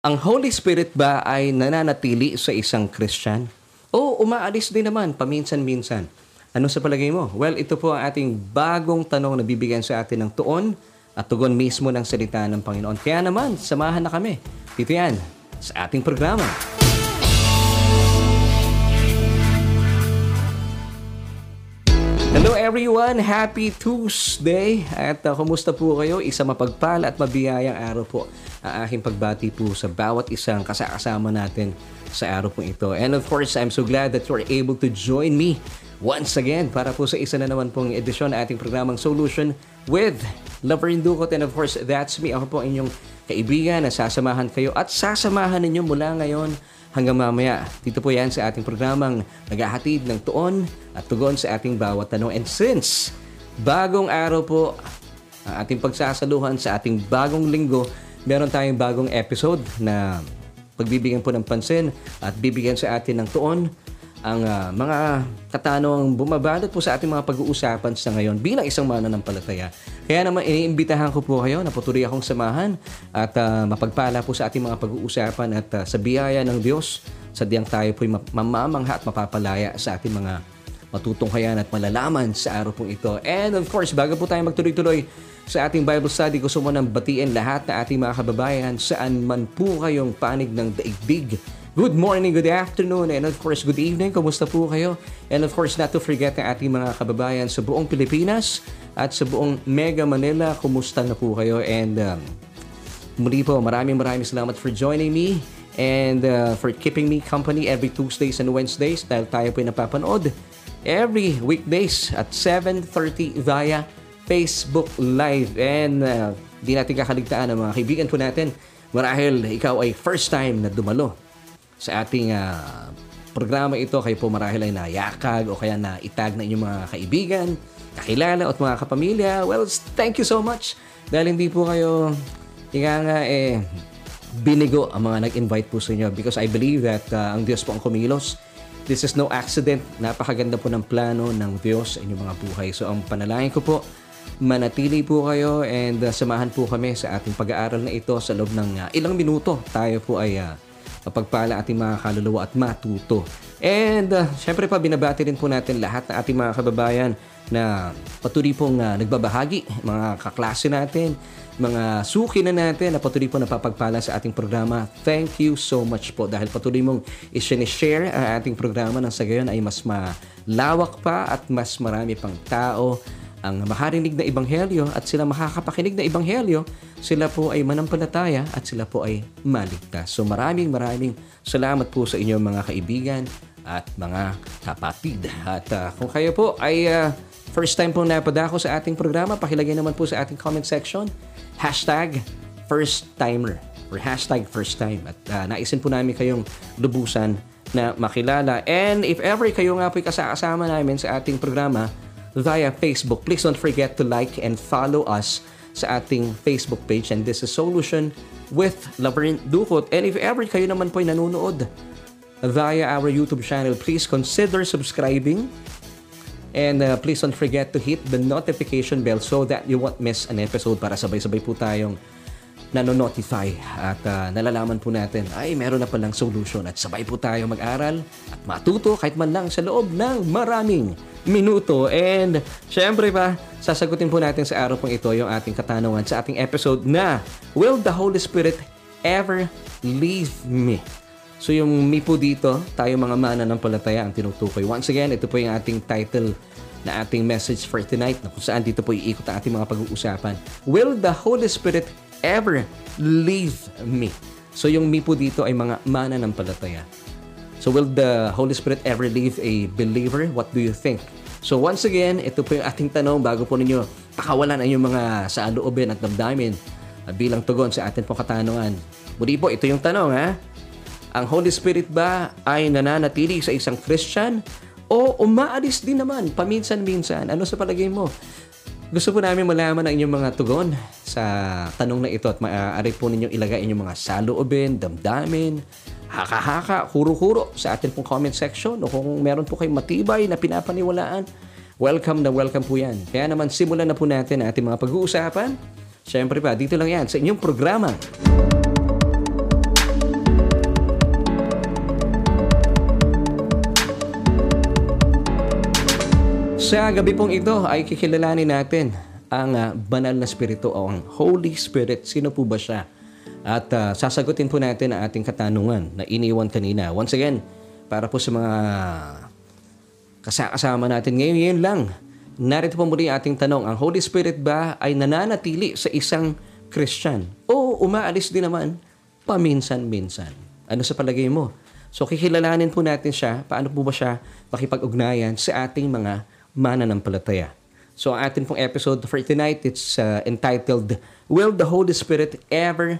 Ang Holy Spirit ba ay nananatili sa isang Christian? O umaalis din naman paminsan-minsan? Ano sa palagay mo? Well, ito po ang ating bagong tanong na bibigyan sa atin ng tuon at tugon mismo ng salita ng Panginoon. Kaya naman, samahan na kami. Dito yan, sa ating programa. Hello everyone! Happy Tuesday! At kumusta po kayo? Isa mapagpala at mabiyayang araw po ang aking pagbati po sa bawat isang kasama natin sa araw po ito. And of course, I'm so glad that you are able to join me once again para po sa isa na naman pong edisyon na ating programang Solution with Loren Ducote. And of course, that's me. Ako po inyong kaibigan na sasamahan kayo at sasamahan ninyo mula ngayon hanggang mamaya. Dito po yan sa ating programang naghahatid ng tuon at tugon sa ating bawat tanong. And since bagong araw po ang ating pagsasaluhan sa ating bagong linggo, meron tayong bagong episode na pagbibigyan po ng pansin at bibigyan sa atin ng tuon ang mga katanong bumabalot po sa ating mga pag-uusapan sa ngayon bilang isang mananampalataya. Kaya naman iniimbitahan ko po kayo na patuloy akong samahan at mapagpala po sa ating mga pag-uusapan at sa biyaya ng Diyos, sadyang tayo po'y mamamangha at mapapalaya sa ating mga matutunghayan at malalaman sa araw pong ito. And of course, bago po tayo magtuloy-tuloy sa ating Bible study, gusto mo nang batiin lahat na ating mga kababayan saan man po kayong panig ng daigdig. Good morning, good afternoon, and of course, good evening. Kumusta po kayo? And of course, not to forget ang ating mga kababayan sa buong Pilipinas at sa buong Mega Manila. Kumusta na po kayo? And muli po, maraming salamat for joining me and for keeping me company every Tuesdays and Wednesdays dahil tayo po ay napapanood every weekdays at 7:30 via Facebook Live. And di natin kakaligtaan ang mga kaibigan po natin. Marahil ikaw ay first time na dumalo sa ating programa ito. Kayo po marahil ay nayakag o kaya na itag na inyong mga kaibigan, kakilala at mga kapamilya. Well, thank you so much. Dahil hindi po kayo binigo ang mga nag-invite po sa inyo, because I believe that ang Diyos po ang kumilos. This is no accident. Napakaganda po ng plano ng Diyos sa inyong mga buhay. So ang panalangin ko po, manatili po kayo and samahan po kami sa ating pag-aaral na ito sa loob ng ilang minuto. Tayo po ay mapagpala ating mga kaluluwa at matuto. And syempre pa, binabati rin po natin lahat ng ating mga kababayan na patuloy pong nagbabahagi, mga kaklase natin, mga suki na natin na patuloy po napapagpala sa ating programa. Thank you so much po dahil patuloy mong i-share ang ating programa nang sa gayon ay mas malawak pa at mas marami pang tao ang makarinig na ebanghelyo at sila makakapakinig na ebanghelyo, sila po ay manampalataya at sila po ay maligtas. So maraming salamat po sa inyo mga kaibigan at mga kapatid. At kung kayo po ay first time po napadako sa ating programa, pakilagay naman po sa ating comment section, #firsttimer or #firsttime. At naisin po namin kayong lubusan na makilala. And if ever kayo nga po kasama namin sa ating programa via Facebook, please don't forget to like and follow us sa ating Facebook page. And this is Solution with Labyrinth Ducot. And if ever kayo naman po ay nanonood via our YouTube channel, please consider subscribing. And please don't forget to hit the notification bell so that you won't miss an episode para sabay-sabay po tayong nanonotify at nalalaman po natin ay meron na palang Solution at sabay po tayo mag-aral at matuto kahit man lang sa loob ng maraming minuto. And syempre pa, sasagutin po natin sa araw pong ito yung ating katanungan sa ating episode na Will the Holy Spirit ever leave me? So yung me po dito, tayo mga mananampalataya ang tinutukoy. Once again, ito po yung ating title na ating message for tonight na kung saan dito po iikot ang ating mga pag-uusapan. Will the Holy Spirit ever leave me? So yung me po dito ay mga mananampalataya. So will the Holy Spirit ever leave a believer? What do you think? So once again, ito po yung ating tanong bago po ninyo pakawalan ang inyong mga saloobin at damdamin bilang tugon sa atin pong katanungan. Muli po, ito yung tanong ha. Ang Holy Spirit ba ay nananatili sa isang Christian o umaalis din naman paminsan-minsan? Ano sa palagay mo? Gusto po namin malaman ang inyong mga tugon sa tanong na ito at maaari po ninyong ilagay inyong mga saloobin, damdamin, haka-haka, kuro-kuro sa atin pong comment section o kung meron po kayong matibay na pinapaniwalaan, welcome na welcome po yan. Kaya naman simulan na po natin ang ating mga pag-uusapan. Siyempre pa, dito lang yan sa inyong programa. Sa gabi pong ito ay kikilalanin natin ang banal na spirito o ang Holy Spirit. Sino po ba siya? At sasagutin po natin ang ating katanungan na iniwan kanina. Once again, para po sa mga kasama natin ngayon lang, narito po muli ating tanong. Ang Holy Spirit ba ay nananatili sa isang Christian? O umaalis din naman paminsan-minsan? Ano sa palagay mo? So kikilalanin po natin siya, paano po ba siya makipag-ugnayan sa ating mga mananampalataya. So ang atin pong episode for tonight, it's entitled, Will the Holy Spirit Ever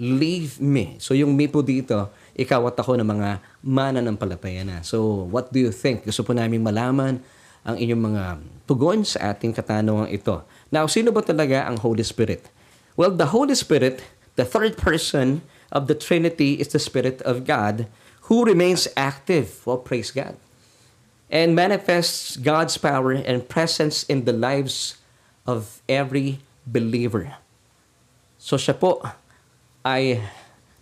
Leave Me? So yung me po dito, ikaw at ako ng mga mananampalataya na. So what do you think? Gusto po namin malaman ang inyong mga tugon sa ating katanungang ito. Now, sino ba talaga ang Holy Spirit? Well, the Holy Spirit, the third person of the Trinity, is the Spirit of God who remains active. Well, praise God. And manifests God's power and presence in the lives of every believer. So siya po ay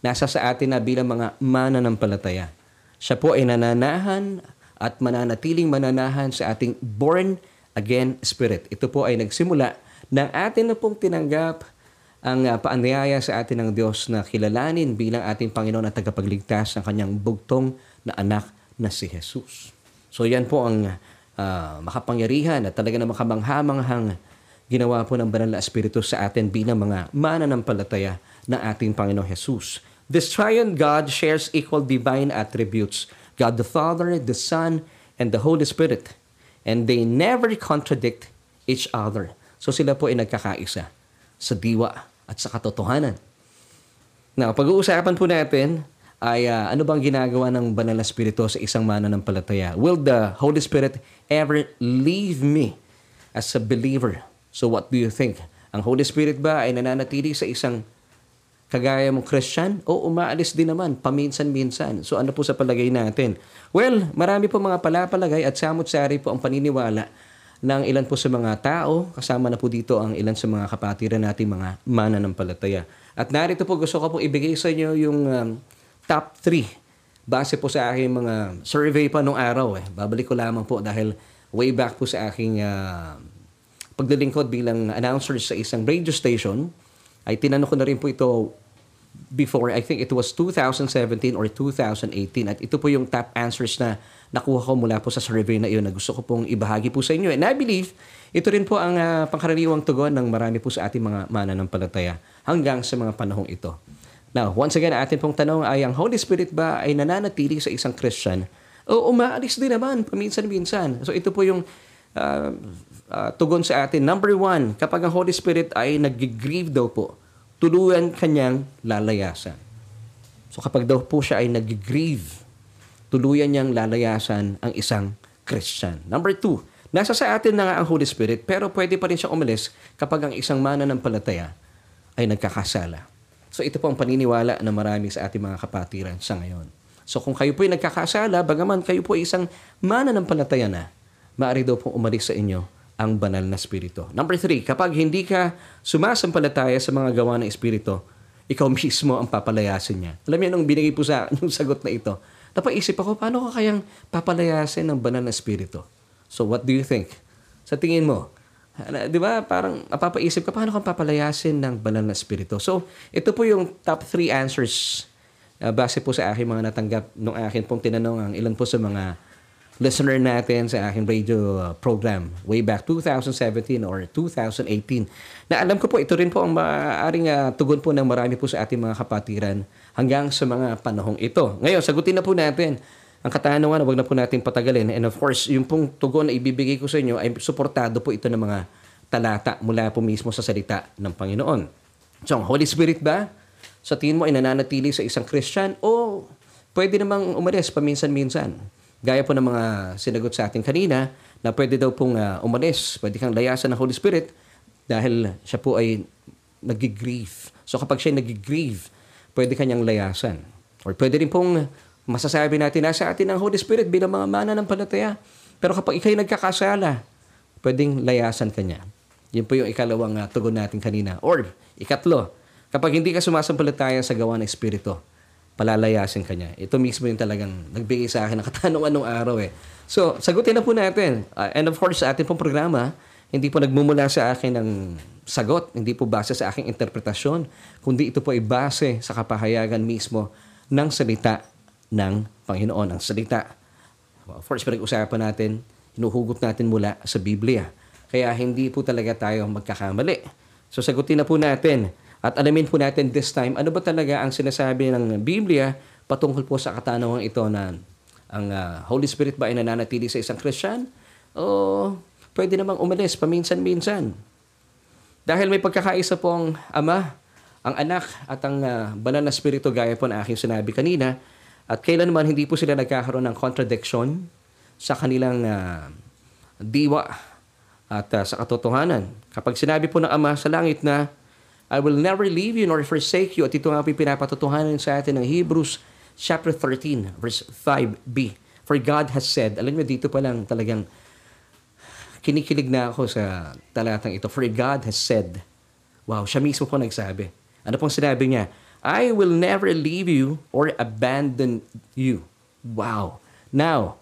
nasa sa atin na bilang mga mananampalataya. Siya po ay nananahan at mananatiling mananahan sa ating born-again spirit. Ito po ay nagsimula nang atin na pong tinanggap ang paanyaya sa atin ng Diyos na kilalanin bilang ating Panginoon at tagapagligtas ng kanyang bugtong na anak na si Jesus. So yan po ang makapangyarihan at talaga na makamanghamanghang ginawa po ng banal na espiritu sa atin bilang mga mananampalataya ng ating Panginoong Jesus. This triune God shares equal divine attributes, God the Father, the Son, and the Holy Spirit. And they never contradict each other. So sila po ay nagkakaisa sa diwa at sa katotohanan. Now, pag-uusapan po natin ay ano bang ginagawa ng banal na espiritu sa isang mananampalataya? Will the Holy Spirit ever leave me as a believer? So what do you think? Ang Holy Spirit ba ay nananatili sa isang kagaya mong Christian o umaalis din naman paminsan-minsan? So ano po sa palagay natin? Well, marami po mga palapalagay at samot-sari po ang paniniwala ng ilan po sa mga tao. Kasama na po dito ang ilan sa mga kapatiran natin, mga mananampalataya. At narito po gusto ko po ibigay sa inyo yung top 3 base po sa aking mga survey pa nung araw. Babalik ko lamang po dahil way back po sa aking paglilingkod bilang announcer sa isang radio station ay tinanong ko na rin po ito before. I think it was 2017 or 2018 at ito po yung top answers na nakuha ko mula po sa survey na iyon na gusto ko pong ibahagi po sa inyo. And I believe ito rin po ang pangkaraniwang tugon ng marami po sa ating mga mananampalataya hanggang sa mga panahong ito. Now, once again, atin pong tanong ay ang Holy Spirit ba ay nananatili sa isang Christian o umaalis din naman paminsan-minsan? So ito po yung tugon sa atin. Number 1, kapag ang Holy Spirit ay nag-grieve daw po, tuluyan kanyang lalayasan. So kapag daw po siya ay nag-grieve, tuluyan niyang lalayasan ang isang Christian. Number 2, nasa sa atin na nga ang Holy Spirit pero pwede pa rin siya umalis kapag ang isang mananampalataya ay nagkakasala. So ito po ang paniniwala na marami sa ating mga kapatiran sa ngayon. So kung kayo po ay nagkakasala, bagaman kayo po ay isang mananampalataya na, maaari daw pong umalis sa inyo ang banal na espiritu. Number 3, kapag hindi ka sumasampalataya sa mga gawa ng espiritu, ikaw mismo ang papalayasin niya. Alam niyo, nung binigay po sa akin yung sagot na ito, napaisip ako, paano ka kayang papalayasin ng banal na espiritu? So what do you think? Sa tingin mo, di ba parang mapapaisip ka, paano kang papalayasin ng banal na espiritu? So, ito po yung top 3 answers base po sa aking mga natanggap nung akin pong tinanong ang ilan po sa mga listener natin sa aking radio program way back 2017 or 2018. Na alam ko po, ito rin po ang maaaring tugon po ng marami po sa ating mga kapatiran hanggang sa mga panahong ito. Ngayon, sagutin na po natin ang katanungan, huwag na po natin patagalin. And of course, yung pong tugon na ibibigay ko sa inyo ay suportado po ito ng mga talata mula po mismo sa salita ng Panginoon. So, ang Holy Spirit ba sa tingin mo ay nananatili sa isang Christian o pwede namang umalis paminsan-minsan? Gaya po ng mga sinagot sa atin kanina na pwede daw pong umalis, pwede kang layasan ng Holy Spirit dahil siya po ay nag-grieve. So, kapag siya nag-grieve, pwede kanyang layasan. Or pwede rin pong masasabi natin, nasa atin ang Holy Spirit bilang mga mananampalataya. Pero kapag ikay nagkakasala, pwedeng layasan ka niya. Yun po yung ikalawang tugon natin kanina. Or ikatlo, kapag hindi ka sumasampalataya sa gawa ng Espiritu, palalayasin ka niya. Ito mismo yung talagang nagbigay sa akin ng katanungan nung araw. So, sagutin na po natin. And of course, sa ating pong programa, hindi po nagmumula sa akin ng sagot, hindi po base sa aking interpretasyon, kundi ito po ay base sa kapahayagan mismo ng salita ng Panginoon. Ang salita, of course, pinag-usapan natin, hinuhugot natin mula sa Biblia. Kaya hindi po talaga tayo magkakamali. So, sagutin na po natin at alamin po natin this time, ano ba talaga ang sinasabi ng Biblia patungkol po sa katanungan ito na ang Holy Spirit ba ay nananatili sa isang Christian? O pwede namang umalis paminsan-minsan? Dahil may pagkakaisa pong Ama, ang Anak at ang Banal na Espiritu gaya po na aking sinabi kanina. At kailanman hindi po sila nagkakaroon ng contradiction sa kanilang diwa at sa katotohanan. Kapag sinabi po ng Ama sa langit na, I will never leave you nor forsake you. At ito nga po pinapatutuhanan sa atin ng Hebrews chapter 13, verse 5b. For God has said, alam niyo dito pa lang talagang kinikilig na ako sa talatang ito. For God has said, wow, siya mismo po nagsabi. Ano pong sinabi niya? I will never leave you or abandon you. Wow. Now,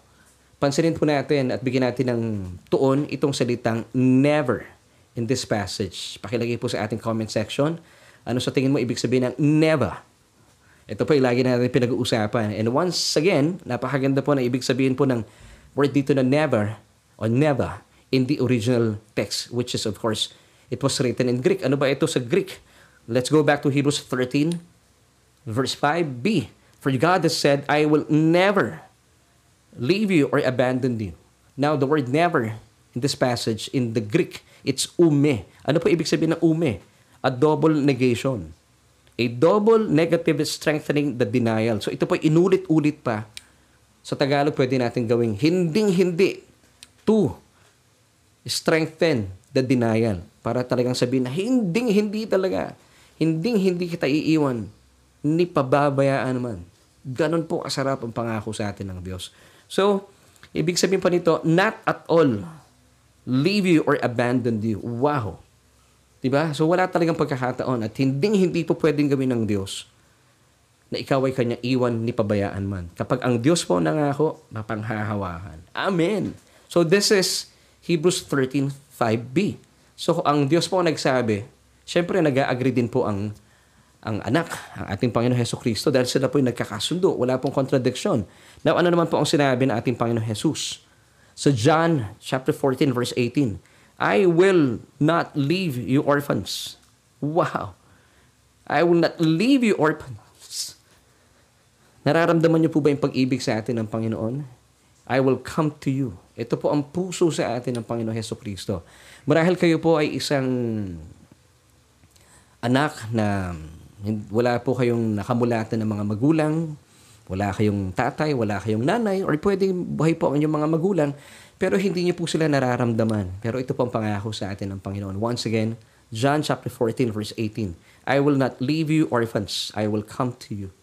pansinin po natin at bigyan natin ng tuon itong salitang never in this passage. Pakilagay po sa ating comment section. Ano sa tingin mo ibig sabihin ng never? Ito po ay lagi natin pinag-uusapan. And once again, napakaganda po na ibig sabihin po ng word dito na never or never in the original text, which is, of course, it was written in Greek. Ano ba ito sa Greek? Let's go back to Hebrews 13, verse 5b. For God has said, I will never leave you or abandon you. Now, the word never in this passage, in the Greek, it's ume. Ano po ibig sabihin ng ume? A double negation. A double negative strengthening the denial. So, ito po inulit-ulit pa. Sa Tagalog, pwede natin gawing hinding-hindi to strengthen the denial para talagang sabihin na hinding-hindi talaga. Hinding-hindi kita iiwan ni pababayaan man. Ganon po kasarap ang pangako sa atin ng Diyos. So, ibig sabihin pa nito, not at all leave you or abandon you. Wow! Diba? So, wala talagang pagkakataon at hinding-hindi po pwedeng gawin ng Diyos na ikaw ay kanyang iwan ni pabayaan man. Kapag ang Diyos po nangako, mapanghahawahan. Amen! So, this is Hebrews 13:5b. So, ang Diyos po nagsabi, syempre nag-agree din po ang anak, ang ating Panginoon Hesus Kristo dahil sila po yung nagkakasundo. Wala pong contradiction. Now, ano naman po ang sinabi ng ating Panginoon Hesus? So, John chapter 14, verse 18, I will not leave you orphans. Wow! I will not leave you orphans. Nararamdaman niyo po ba yung pag-ibig sa atin ng Panginoon? I will come to you. Ito po ang puso sa atin ng Panginoon Jesucristo. Marahil kayo po ay isang anak na wala po kayong nakamulatan ng mga magulang, wala kayong tatay, wala kayong nanay, or pwedeng buhay po ang inyong mga magulang, pero hindi niyo po sila nararamdaman. Pero ito po ang pangako sa atin ng Panginoon. Once again, John chapter 14, verse 18, I will not leave you orphans, I will come to you.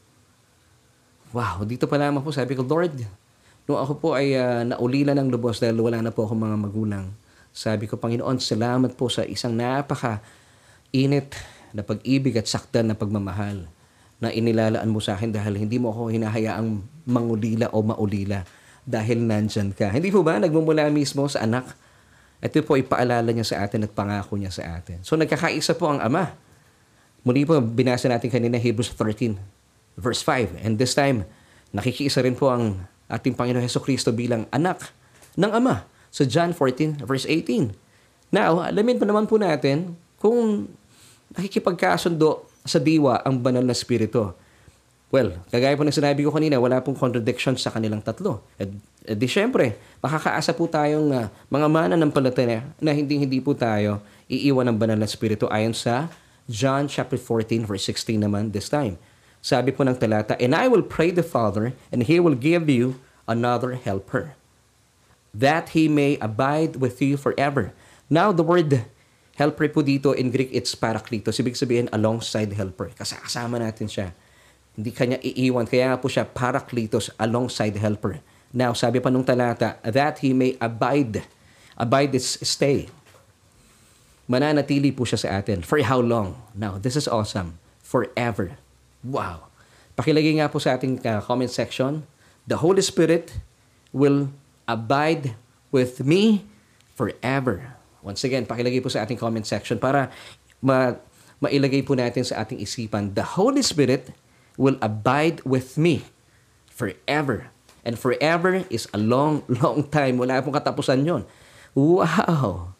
Wow, dito pa lamang po sabi ko, Lord, no, ako po ay naulila ng lubos dahil wala na po akong mga magulang. Sabi ko, Panginoon, salamat po sa isang napaka-init na pag-ibig at saktan na pagmamahal na inilalaan mo sa akin dahil hindi mo ako hinahayaang mangulila o maulila dahil nandyan ka. Hindi po ba nagmumula mismo sa anak? Ito po ipaalala niya sa atin at pangako niya sa atin. So nagkakaisa po ang Ama. Muli po, binasa natin kanina Hebrews 13, verse 5. And this time, nakikiisa rin po ang ating Panginoon Jesucristo bilang anak ng Ama. So, John 14, verse 18. Now, alamin pa naman po natin kung nakikipagkasundo sa diwa ang Banal na Espiritu. Well, kagaya po ng sinabi ko kanina, wala pong contradiction sa kanilang tatlo. At di syempre, makakaasa po tayong mga mananampalataya na hindi po tayo iiwan ng Banal na Espiritu ayon sa John chapter 14, verse 16 naman this time. Sabi po ng talata, and I will pray the Father, and He will give you another helper, that He may abide with you forever. Now, the word helper po dito in Greek, it's parakletos. Ibig sabihin, alongside helper. Kasi kasama natin siya. Hindi kanya iiwan. Kaya po siya parakletos, alongside helper. Now, sabi pa nung talata, that He may abide. Abide is stay. Mananatili po siya sa atin. For how long? Now, this is awesome. Forever. Wow! Pakilagay nga po sa ating comment section, the Holy Spirit will abide with me forever. Once again, pakilagay po sa ating comment section para mailagay po natin sa ating isipan. The Holy Spirit will abide with me forever. And forever is a long, long time. Wala pong katapusan yon. Wow!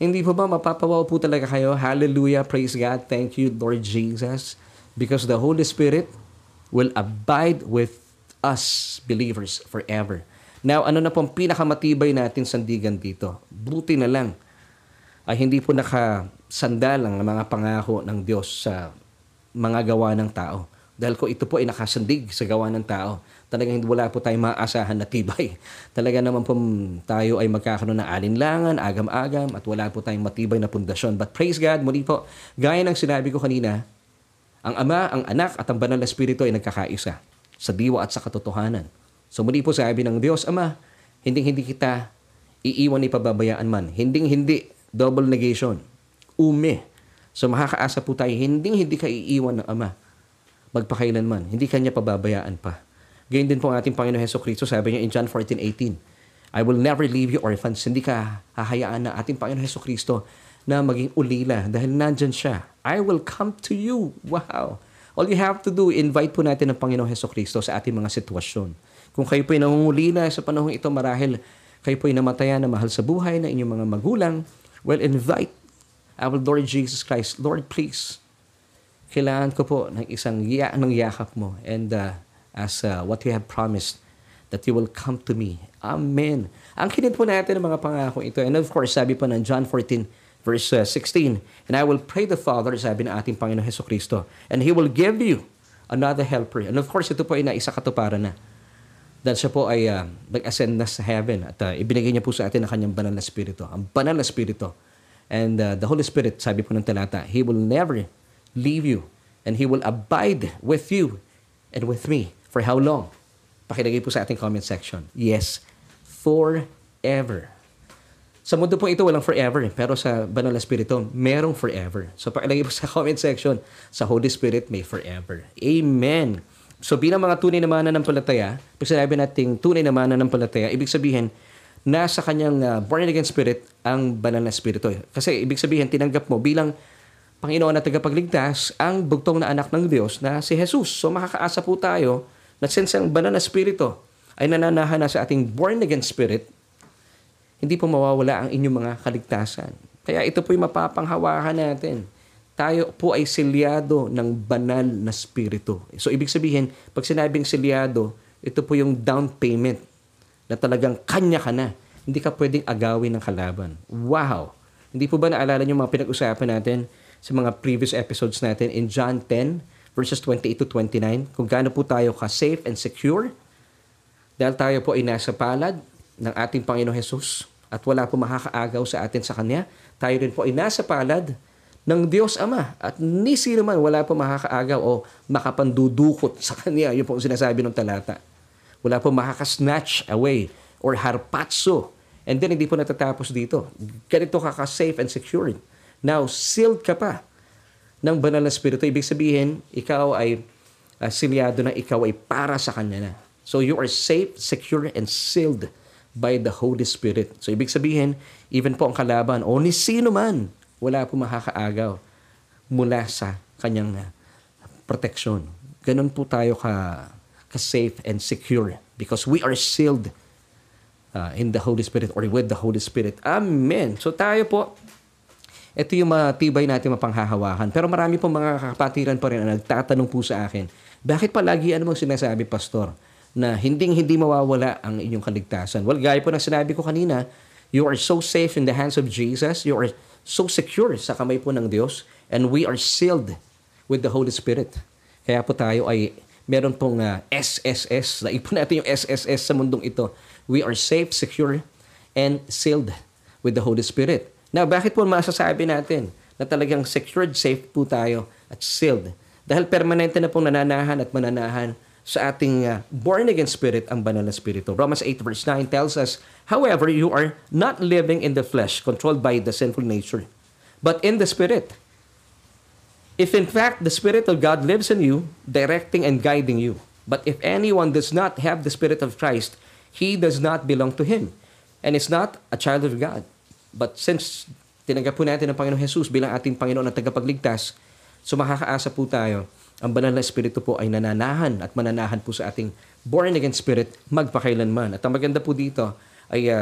Hindi po ba mapapawaw po talaga kayo? Hallelujah! Praise God! Thank you, Lord Jesus. Because the Holy Spirit will abide with us, believers, forever. Now, ano na pong pinakamatibay natin sandigan dito? Buti na lang ay hindi po nakasandal ang mga pangako ng Diyos sa mga gawa ng tao. Dahil ko ito po ay nakasandig sa gawa ng tao, talagang wala po tayong maaasahan na tibay. Talaga naman po tayo ay magkakaroon ng alinlangan, agam-agam, at wala po tayong matibay na pundasyon. But praise God, muli po, gaya ng sinabi ko kanina, ang Ama, ang Anak, at ang Banal na Espiritu ay nagkakaisa sa diwa at sa katotohanan. So muli po sabi ng Diyos, Ama, hinding-hindi kita iiwan ni pababayaan man. Hinding-hindi, double negation, ume. So makakaasa po tayo, hinding-hindi ka iiwan ng Ama. Magpakailanman, hindi kanya pababayaan pa. Ganyan din po ang ating Panginoon Hesus Kristo, sabi niya in John 14:18, I will never leave you orphans. Hindi ka hahayaan na ating Panginoon Hesus Kristo na maging ulila dahil nandyan siya. I will come to you. Wow! All you have to do, invite po natin ang Panginoon Hesus Kristo sa ating mga sitwasyon. Kung kayo po'y nangungulila sa panahong ito, marahil kayo po'y namatayan na mahal sa buhay na inyong mga magulang, well, invite our Lord Jesus Christ. Lord, please, kailangan ko po ng yakap mo. And as what you have promised, that you will come to me. Amen. Ang kinin po natin ng mga pangako ito. And of course, sabi po ng John 14, verse 16, and I will pray the Father, sabi ng ating Panginoon Jesucristo, and He will give you another helper. And of course, ito po ay naisa katuparan na. Dahil siya po ay nag-ascend na sa heaven at ibinigay niya po sa atin ang kanyang banal na spirito. Ang banal na spirito. And the Holy Spirit, sabi po ng talata, He will never leave you, and He will abide with you and with me. For how long? Pakilagay po sa ating comment section. Yes, forever. Sa mundo po ito, walang forever. Pero sa Banal na Espiritu, merong forever. So pakilagay po sa comment section, sa Holy Spirit may forever. Amen. So bilang mga tunay na mananampalataya, pag sinabi natin tunay na mananampalataya, ibig sabihin, nasa kanyang born-again spirit ang Banal na Espiritu. Kasi ibig sabihin, tinanggap mo bilang Panginoon na tagapagligtas, ang bugtong na anak ng Diyos na si Jesus. So makakaasa po tayo na since ang banal na spirito ay nananahan na sa ating born-again spirit, hindi po mawawala ang inyong mga kaligtasan. Kaya ito po'y mapapanghawakan natin. Tayo po ay silyado ng banal na spirito. So ibig sabihin, pag sinabing silyado, ito po yung down payment na talagang kanya ka na. Hindi ka pwedeng agawin ng kalaban. Wow! Hindi po ba naalala niyo mga pinag-usapan natin sa mga previous episodes natin in John 10, verses 28 to 29, kung gaano po tayo ka-safe and secure dahil tayo po ay nasa palad ng ating Panginoon Jesus at wala po makakaagaw sa atin sa Kanya. Tayo rin po ay nasa palad ng Diyos Ama at ni sino man wala po makakaagaw o makapandudukot sa Kanya. Yun po ang sinasabi ng talata. Wala po makakasnatch away or harpatso. And then hindi po natatapos dito. Ganito ka safe and secure. Now, sealed ka pa ng banal na spirito. Ibig sabihin, ikaw ay silyado na ikaw ay para sa Kanya na. So, you are safe, secure, and sealed by the Holy Spirit. So, ibig sabihin, even po ang kalaban, o ni sino man, wala po makakaagaw mula sa Kanyang protection. Ganun po tayo ka-safe and secure because we are sealed in the Holy Spirit or with the Holy Spirit. Amen! So, tayo po, ito yung matibay natin mapanghahawakan. Pero marami pong mga kapatiran pa rin na nagtatanong po sa akin, bakit palagi anumang sinasabi, Pastor, na hinding-hindi mawawala ang inyong kaligtasan? Well, gaya po ng sinabi ko kanina, you are so safe in the hands of Jesus, you are so secure sa kamay po ng Diyos, and we are sealed with the Holy Spirit. Kaya po tayo ay meron pong SSS, naipon natin yung SSS sa mundong ito. We are safe, secure, and sealed with the Holy Spirit. Now, bakit po masasabi natin na talagang secured, safe po tayo at sealed? Dahil permanente na pong nananahan at mananahan sa ating born-again spirit ang banal na spirito. Romans 8 verse 9 tells us, however, you are not living in the flesh, controlled by the sinful nature, but in the spirit. If in fact the Spirit of God lives in you, directing and guiding you. But if anyone does not have the Spirit of Christ, he does not belong to him. And it's not a child of God. But since tinanggap po natin ang Panginoong Jesus bilang ating Panginoon at tagapagligtas, so makakaasa po tayo, ang banal na espiritu po ay nananahan at mananahan po sa ating born-again spirit magpakailanman. At ang maganda po dito ay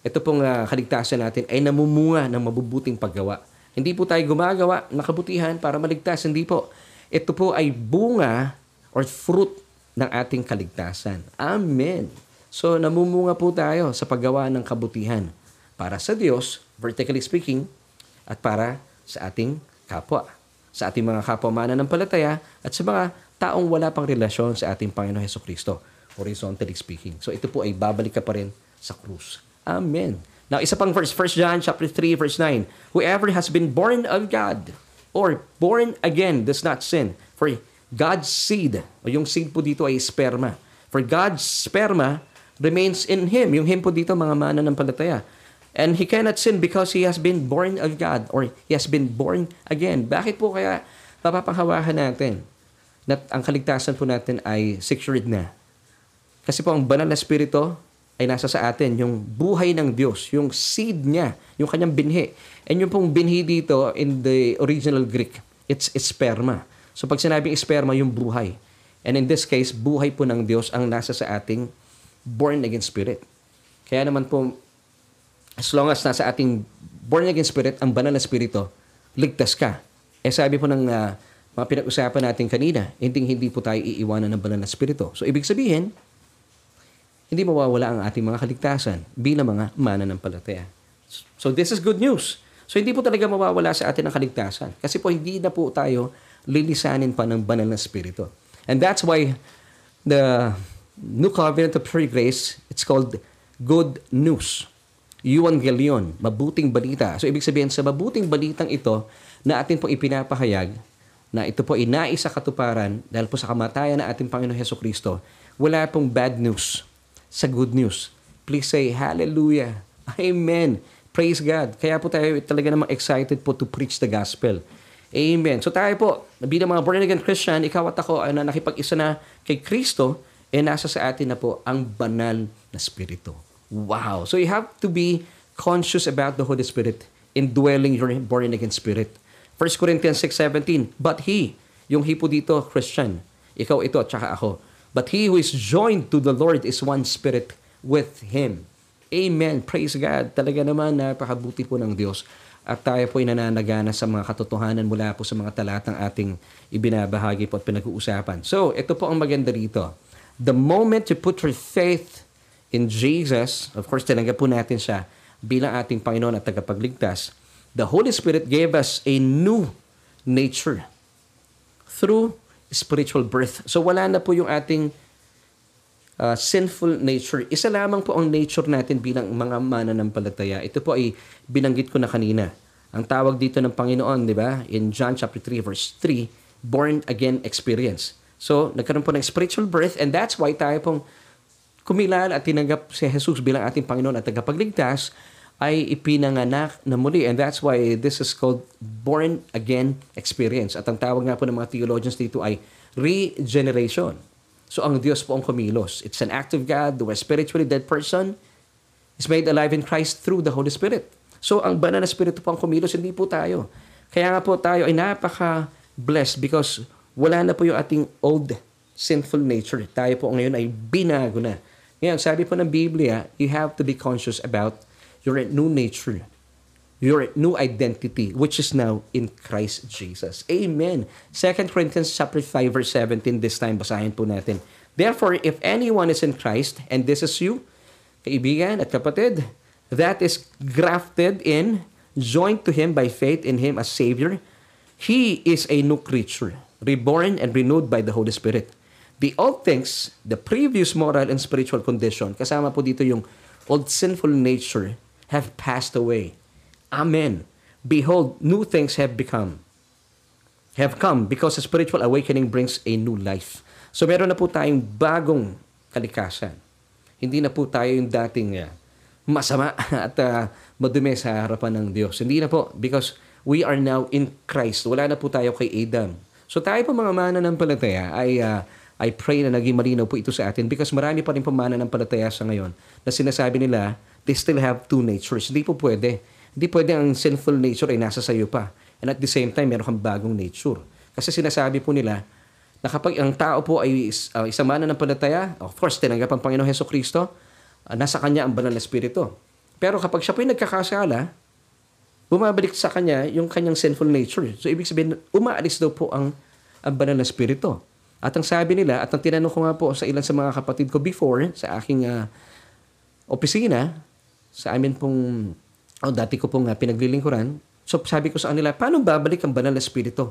ito pong kaligtasan natin ay namumunga ng mabubuting paggawa. Hindi po tayo gumagawa ng kabutihan para maligtas. Hindi po. Ito po ay bunga or fruit ng ating kaligtasan. Amen. So, namumunga po tayo sa paggawa ng kabutihan para sa Diyos, vertically speaking, at para sa ating kapwa. Sa ating mga kapwa mananampalataya at sa mga taong wala pang relasyon sa ating Panginoon Hesukristo, horizontally speaking. So, ito po ay babalik ka pa rin sa krus. Amen. Now, isa pang verse, 1 John chapter 3, verse 9. Whoever has been born of God or born again does not sin. For God's seed, o yung seed po dito ay sperma. For God's sperma remains in him. Yung him po dito, mga mananampalataya. And he cannot sin because he has been born of God or he has been born again. Bakit po kaya mapapanghawahan natin na ang kaligtasan po natin ay secured na? Kasi po ang banal na espiritu ay nasa sa atin, yung buhay ng Diyos, yung seed niya, yung kanyang binhi. And yung pong binhi dito in the original Greek, it's sperma. So pag sinabing sperma, yung buhay. And in this case, buhay po ng Diyos ang nasa sa ating born-again spirit. Kaya naman po, as long as nasa ating born-again spirit, ang banal na spirito, ligtas ka. Eh sabi po ng mga pinag-usapan natin kanina, hindi po tayo iiwanan ng banal na spirito. So ibig sabihin, hindi mawawala ang ating mga kaligtasan bilang mga mananampalataya. So this is good news. So hindi po talaga mawawala sa atin ang kaligtasan kasi po hindi na po tayo lilisanin pa ng banal na espiritu. And that's why the New Covenant of Free Grace, it's called Good News. Euangelion, mabuting balita. So ibig sabihin sa mabuting balitang ito na atin pong ipinapahayag na ito po ay naisa katuparan dahil po sa kamatayan na ating Panginoong Hesukristo, wala pong bad news sa good news. Please say, hallelujah, amen, praise God. Kaya po tayo talaga namang excited po to preach the gospel. Amen. So tayo po, bilang mga born-again Christian, ikaw at ako na nakipag-isa na kay Kristo, nasa sa atin na po ang banal na spirito. Wow. So you have to be conscious about the Holy Spirit indwelling your born-again spirit. 1 Corinthians 6:17, but he, yung he po dito, Christian, ikaw ito at saka ako, but he who is joined to the Lord is one spirit with him. Amen. Praise God. Talaga naman, napakabuti po ng Diyos. At tayo po ay nananagana sa mga katotohanan mula po sa mga talatang ating ibinabahagi po at pinag-uusapan. So, ito po ang maganda rito. The moment you put your faith in Jesus, of course, tinanggap po natin siya bilang ating Panginoon at tagapagligtas, the Holy Spirit gave us a new nature through spiritual birth. So wala na po yung ating sinful nature. Isa lamang po ang nature natin bilang mga mananampalataya. Ito po ay binanggit ko na kanina. Ang tawag dito ng Panginoon, di ba? In John chapter 3 verse 3, born again experience. So nagkaroon po ng spiritual birth and that's why tayo pong kumilala at tinanggap si Jesus bilang ating Panginoon at tagapagligtas ay ipinanganak na muli. And that's why this is called born-again experience. At ang tawag nga po ng mga theologians dito ay regeneration. So ang Diyos po ang kumilos. It's an act of God where a spiritually dead person is made alive in Christ through the Holy Spirit. So ang banal na Espiritu po ang kumilos, hindi po tayo. Kaya nga po tayo ay napaka-blessed because wala na po yung ating old sinful nature. Tayo po ngayon ay binago na. Ngayon, sabi po ng Biblia, you have to be conscious about your new nature, your new identity, which is now in Christ Jesus. Amen. 2 Corinthians chapter 5, verse 17, this time, basahin po natin. Therefore, if anyone is in Christ, and this is you, kaibigan at kapatid, that is grafted in, joined to him by faith in him as Savior, he is a new creature, reborn and renewed by the Holy Spirit. The old things, the previous moral and spiritual condition, kasama po dito yung old sinful nature, have passed away. Amen. Behold, new things have come because the spiritual awakening brings a new life. So meron na po tayong bagong kalikasan. Hindi na po tayo yung dating masama at madumi sa harapan ng Diyos. Hindi na po, because we are now in Christ. Wala na po tayo kay Adam. So tayo po mga mananampalataya ay I pray na naging malinaw po ito sa atin because marami pa rin mananampalataya sa ngayon na sinasabi nila, they still have two natures. Hindi po pwede. Hindi pwede ang sinful nature ay nasa sayo pa. And at the same time, meron kang bagong nature. Kasi sinasabi po nila na kapag ang tao po ay isang mananampalataya, of course, tinanggap ang Panginoong Jesucristo, nasa kanya ang banal na espiritu. Pero kapag siya po ay nagkakasala, bumabalik sa kanya yung kanyang sinful nature. So, ibig sabihin, umaalis daw po ang banal na espiritu. At ang sabi nila, at ang tinanong ko nga po sa ilan sa mga kapatid ko before, sa aking opisina, sa amin pong, dati ko pong pinaglilingkuran, so sabi ko sa kanila, paano babalik ang banal na espiritu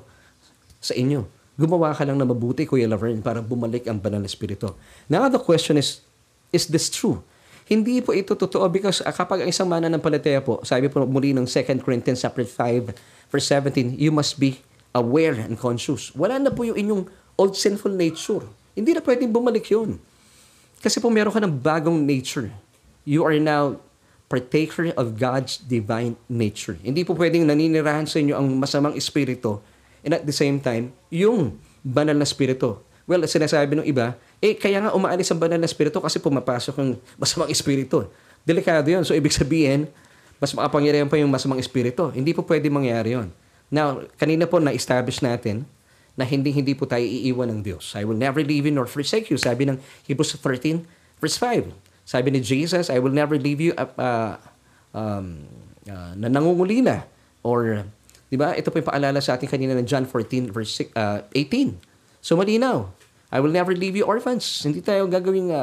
sa inyo? Gumawa ka lang na mabuti, Kuya Laverne, para bumalik ang banal na espiritu. Now, the question is this true? Hindi po ito totoo because kapag ang isang mananampalataya po, sabi po muli ng 2 Corinthians 5, verse 17, you must be aware and conscious. Wala na po yung inyong old sinful nature. Hindi na pwedeng bumalik yun. Kasi po meron ka ng bagong nature. You are now partaker of God's divine nature. Hindi po pwedeng naninirahan sa inyo ang masamang espiritu and at the same time, yung banal na espiritu. Well, sinasabi ng iba, kaya nga umaalis ang banal na espiritu kasi pumapasok ang masamang espiritu. Delikado yun. So, ibig sabihin, mas makapangyarihan pa yung masamang espiritu. Hindi po pwede mangyari yun. Now, kanina po na-establish natin na hindi po tayo iiwan ng Diyos. I will never leave you nor forsake you. Sabi ng Hebrews 13, verse 5. Sabi ni Jesus, I will never leave you na nangungulila. Or, di ba, ito po yung paalala sa atin kanina ng John 14, verse 18. So, malinaw. I will never leave you orphans. Hindi tayo gagawing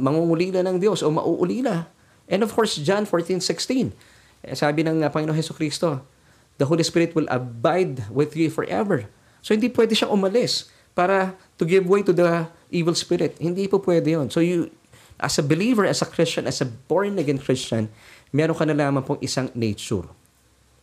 mangungulila ng Diyos o mauulila. And of course, John 14:16. Sabi ng Panginoon Jesucristo, the Holy Spirit will abide with you forever. So hindi pwede siyang umalis para to give way to the evil spirit. Hindi po pwede yun. So you, as a believer, as a Christian, as a born-again Christian, meron ka na lamang pong isang nature.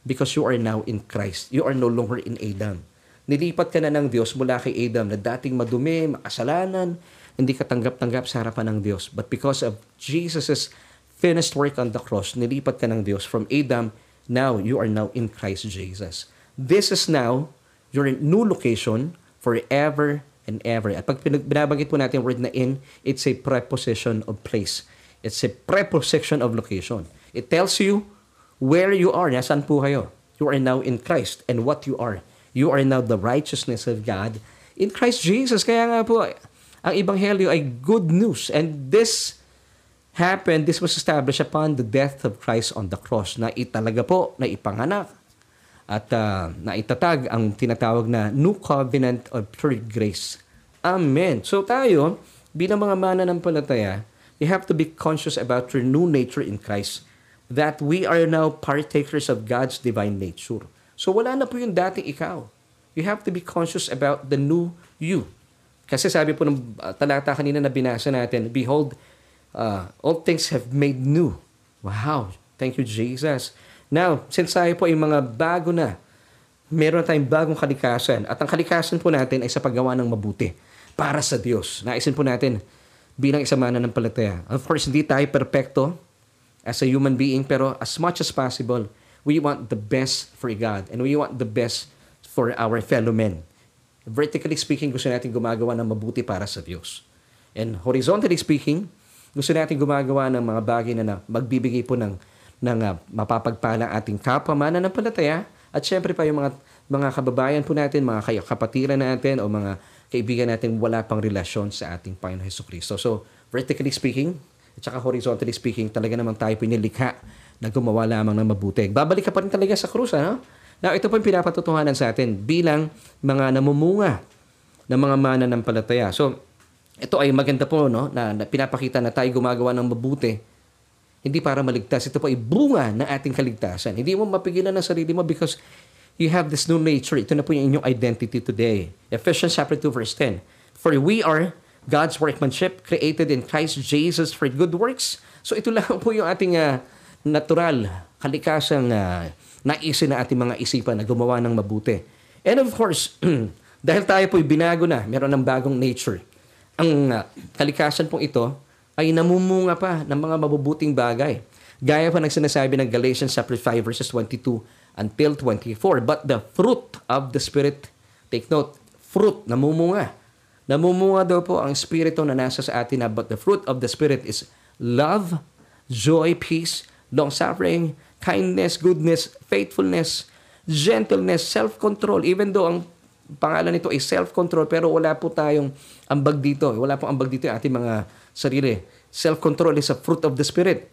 Because you are now in Christ. You are no longer in Adam. Nilipat ka na ng Diyos mula kay Adam na dating madumi, makasalanan, hindi ka tanggap-tanggap sa harapan ng Diyos. But because of Jesus' finished work on the cross, nilipat ka ng Diyos from Adam, now you are now in Christ Jesus. This is now your new location forever and ever. At pag binabanggit po natin yung word na in, it's a preposition of place. It's a preposition of location. It tells you where you are, nasaan po kayo. You are now in Christ and what you are. You are now the righteousness of God in Christ Jesus. Kaya nga po, ang Ebanghelyo ay good news. And this happened, this was established upon the death of Christ on the cross. Na italaga po, na ipanganak, at naitatag ang tinatawag na New Covenant of Pure Grace. Amen. So tayo, bilang mga mananampalataya, you have to be conscious about your new nature in Christ. That we are now partakers of God's divine nature. So, wala na po yung dating ikaw. You have to be conscious about the new you. Kasi sabi po ng talata kanina na binasa natin, behold, all things have made new. Wow! Thank you, Jesus. Now, since tayo po ay mga bago na, meron tayong bagong kalikasan. At ang kalikasan po natin ay sa paggawa ng mabuti para sa Diyos. Naisin po natin bilang isang mananampalataya. Of course, hindi tayo perfecto as a human being, pero as much as possible, we want the best for God and we want the best for our fellow men. Vertically speaking, gusto natin gumagawa ng mabuti para sa Diyos. And horizontally speaking, gusto natin gumagawa ng mga bagay na magbibigay po ng mapapagpala ating kapwa mananampalataya at syempre pa yung mga kababayan po natin, mga kapatiran natin o mga kaibigan natin wala pang relasyon sa ating Panginoon Jesucristo. So, vertically speaking at saka horizontally speaking, talaga naman tayo pinilikha na gumawa lamang ng mabuti. Babalik ka pa rin talaga sa krus, ano? Now, ito po yung pinapatutuhanan sa atin bilang mga namumunga ng mga mananampalataya. So, ito ay maganda po, no? Na pinapakita na tayo gumagawa ng mabuti. Hindi para maligtas. Ito po ay bunga ng ating kaligtasan. Hindi mo mapigilan ang sarili mo because you have this new nature. Ito na po yung inyong identity today. Ephesians 2, verse 10. For we are God's workmanship created in Christ Jesus for good works. So, ito lang po yung ating natural, kalikasang naisin na ating mga isipan na gumawa ng mabuti. And of course, dahil tayo po'y binago na, meron ng bagong nature. Ang kalikasan pong ito ay namumunga pa ng mga mabubuting bagay. Gaya pa ng sinasabi ng Galatians 5, verses 22 until 24. But the fruit of the Spirit, take note, fruit, namumunga. Namumunga daw po ang spirito na nasa sa atin na, but the fruit of the Spirit is love, joy, peace, long-suffering, kindness, goodness, faithfulness, gentleness, self-control. Even though ang pangalan nito ay self-control, pero wala po tayong ambag dito. Wala po ambag dito yung ating mga sarili. Self-control is a fruit of the Spirit.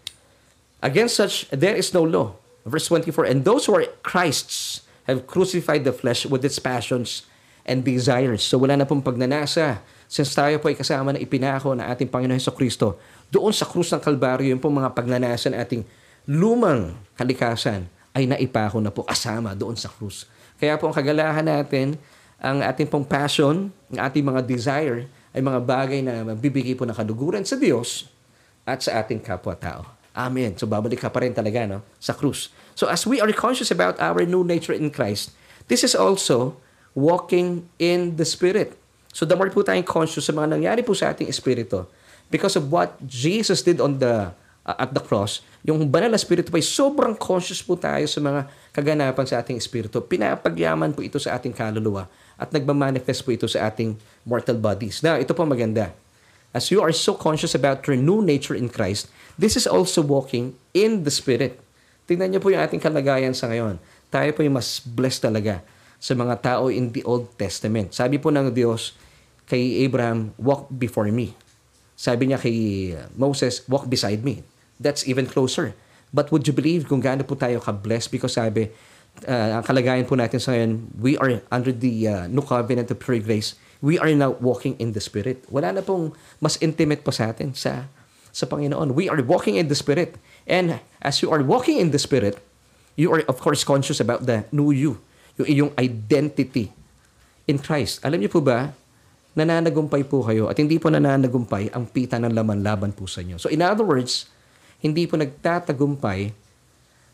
Against such, there is no law. Verse 24, and those who are Christ's have crucified the flesh with its passions and desires. So wala na pong pagnanasa. Since tayo po ay kasama na ipinako na ating Panginoon sa Kristo, doon sa krus ng Kalbaryo, yung pong mga pagnanasa na ating lumang kalikasan ay naipako na po kasama doon sa krus. Kaya po ang kagalahan natin, ang ating pong passion, ang ating mga desire, ay mga bagay na magbibigay po ng kaduguran sa Diyos at sa ating kapwa-tao. Amen. So, babalik ka pa rin talaga, no? Sa krus. So, as we are conscious about our new nature in Christ, this is also walking in the Spirit. So, the more po tayong conscious sa mga nangyari po sa ating espiritu because of what Jesus did on the, at the cross, yung banal na espiritu po ay sobrang conscious po tayo sa mga kaganapan sa ating espiritu. Pinapagyaman po ito sa ating kaluluwa at nagmamanifest po ito sa ating mortal bodies. Now, ito po maganda. As you are so conscious about your new nature in Christ, this is also walking in the Spirit. Tingnan niyo po yung ating kalagayan sa ngayon. Tayo po yung mas blessed talaga sa mga tao in the Old Testament. Sabi po ng Diyos kay Abraham, walk before me. Sabi niya kay Moses, walk beside me. That's even closer. But would you believe kung gaano po tayo ka-blessed? Because sabi, ang kalagayan po natin sa ngayon, we are under the new covenant of pure grace. We are now walking in the Spirit. Wala na pong mas intimate pa sa atin sa Panginoon. We are walking in the Spirit. And as you are walking in the Spirit, you are of course conscious about the new you, yung iyong identity in Christ. Alam niyo po ba, nananagumpay po kayo at hindi po nananagumpay ang pita ng laman laban po sa inyo. So in other words, hindi po nagtatagumpay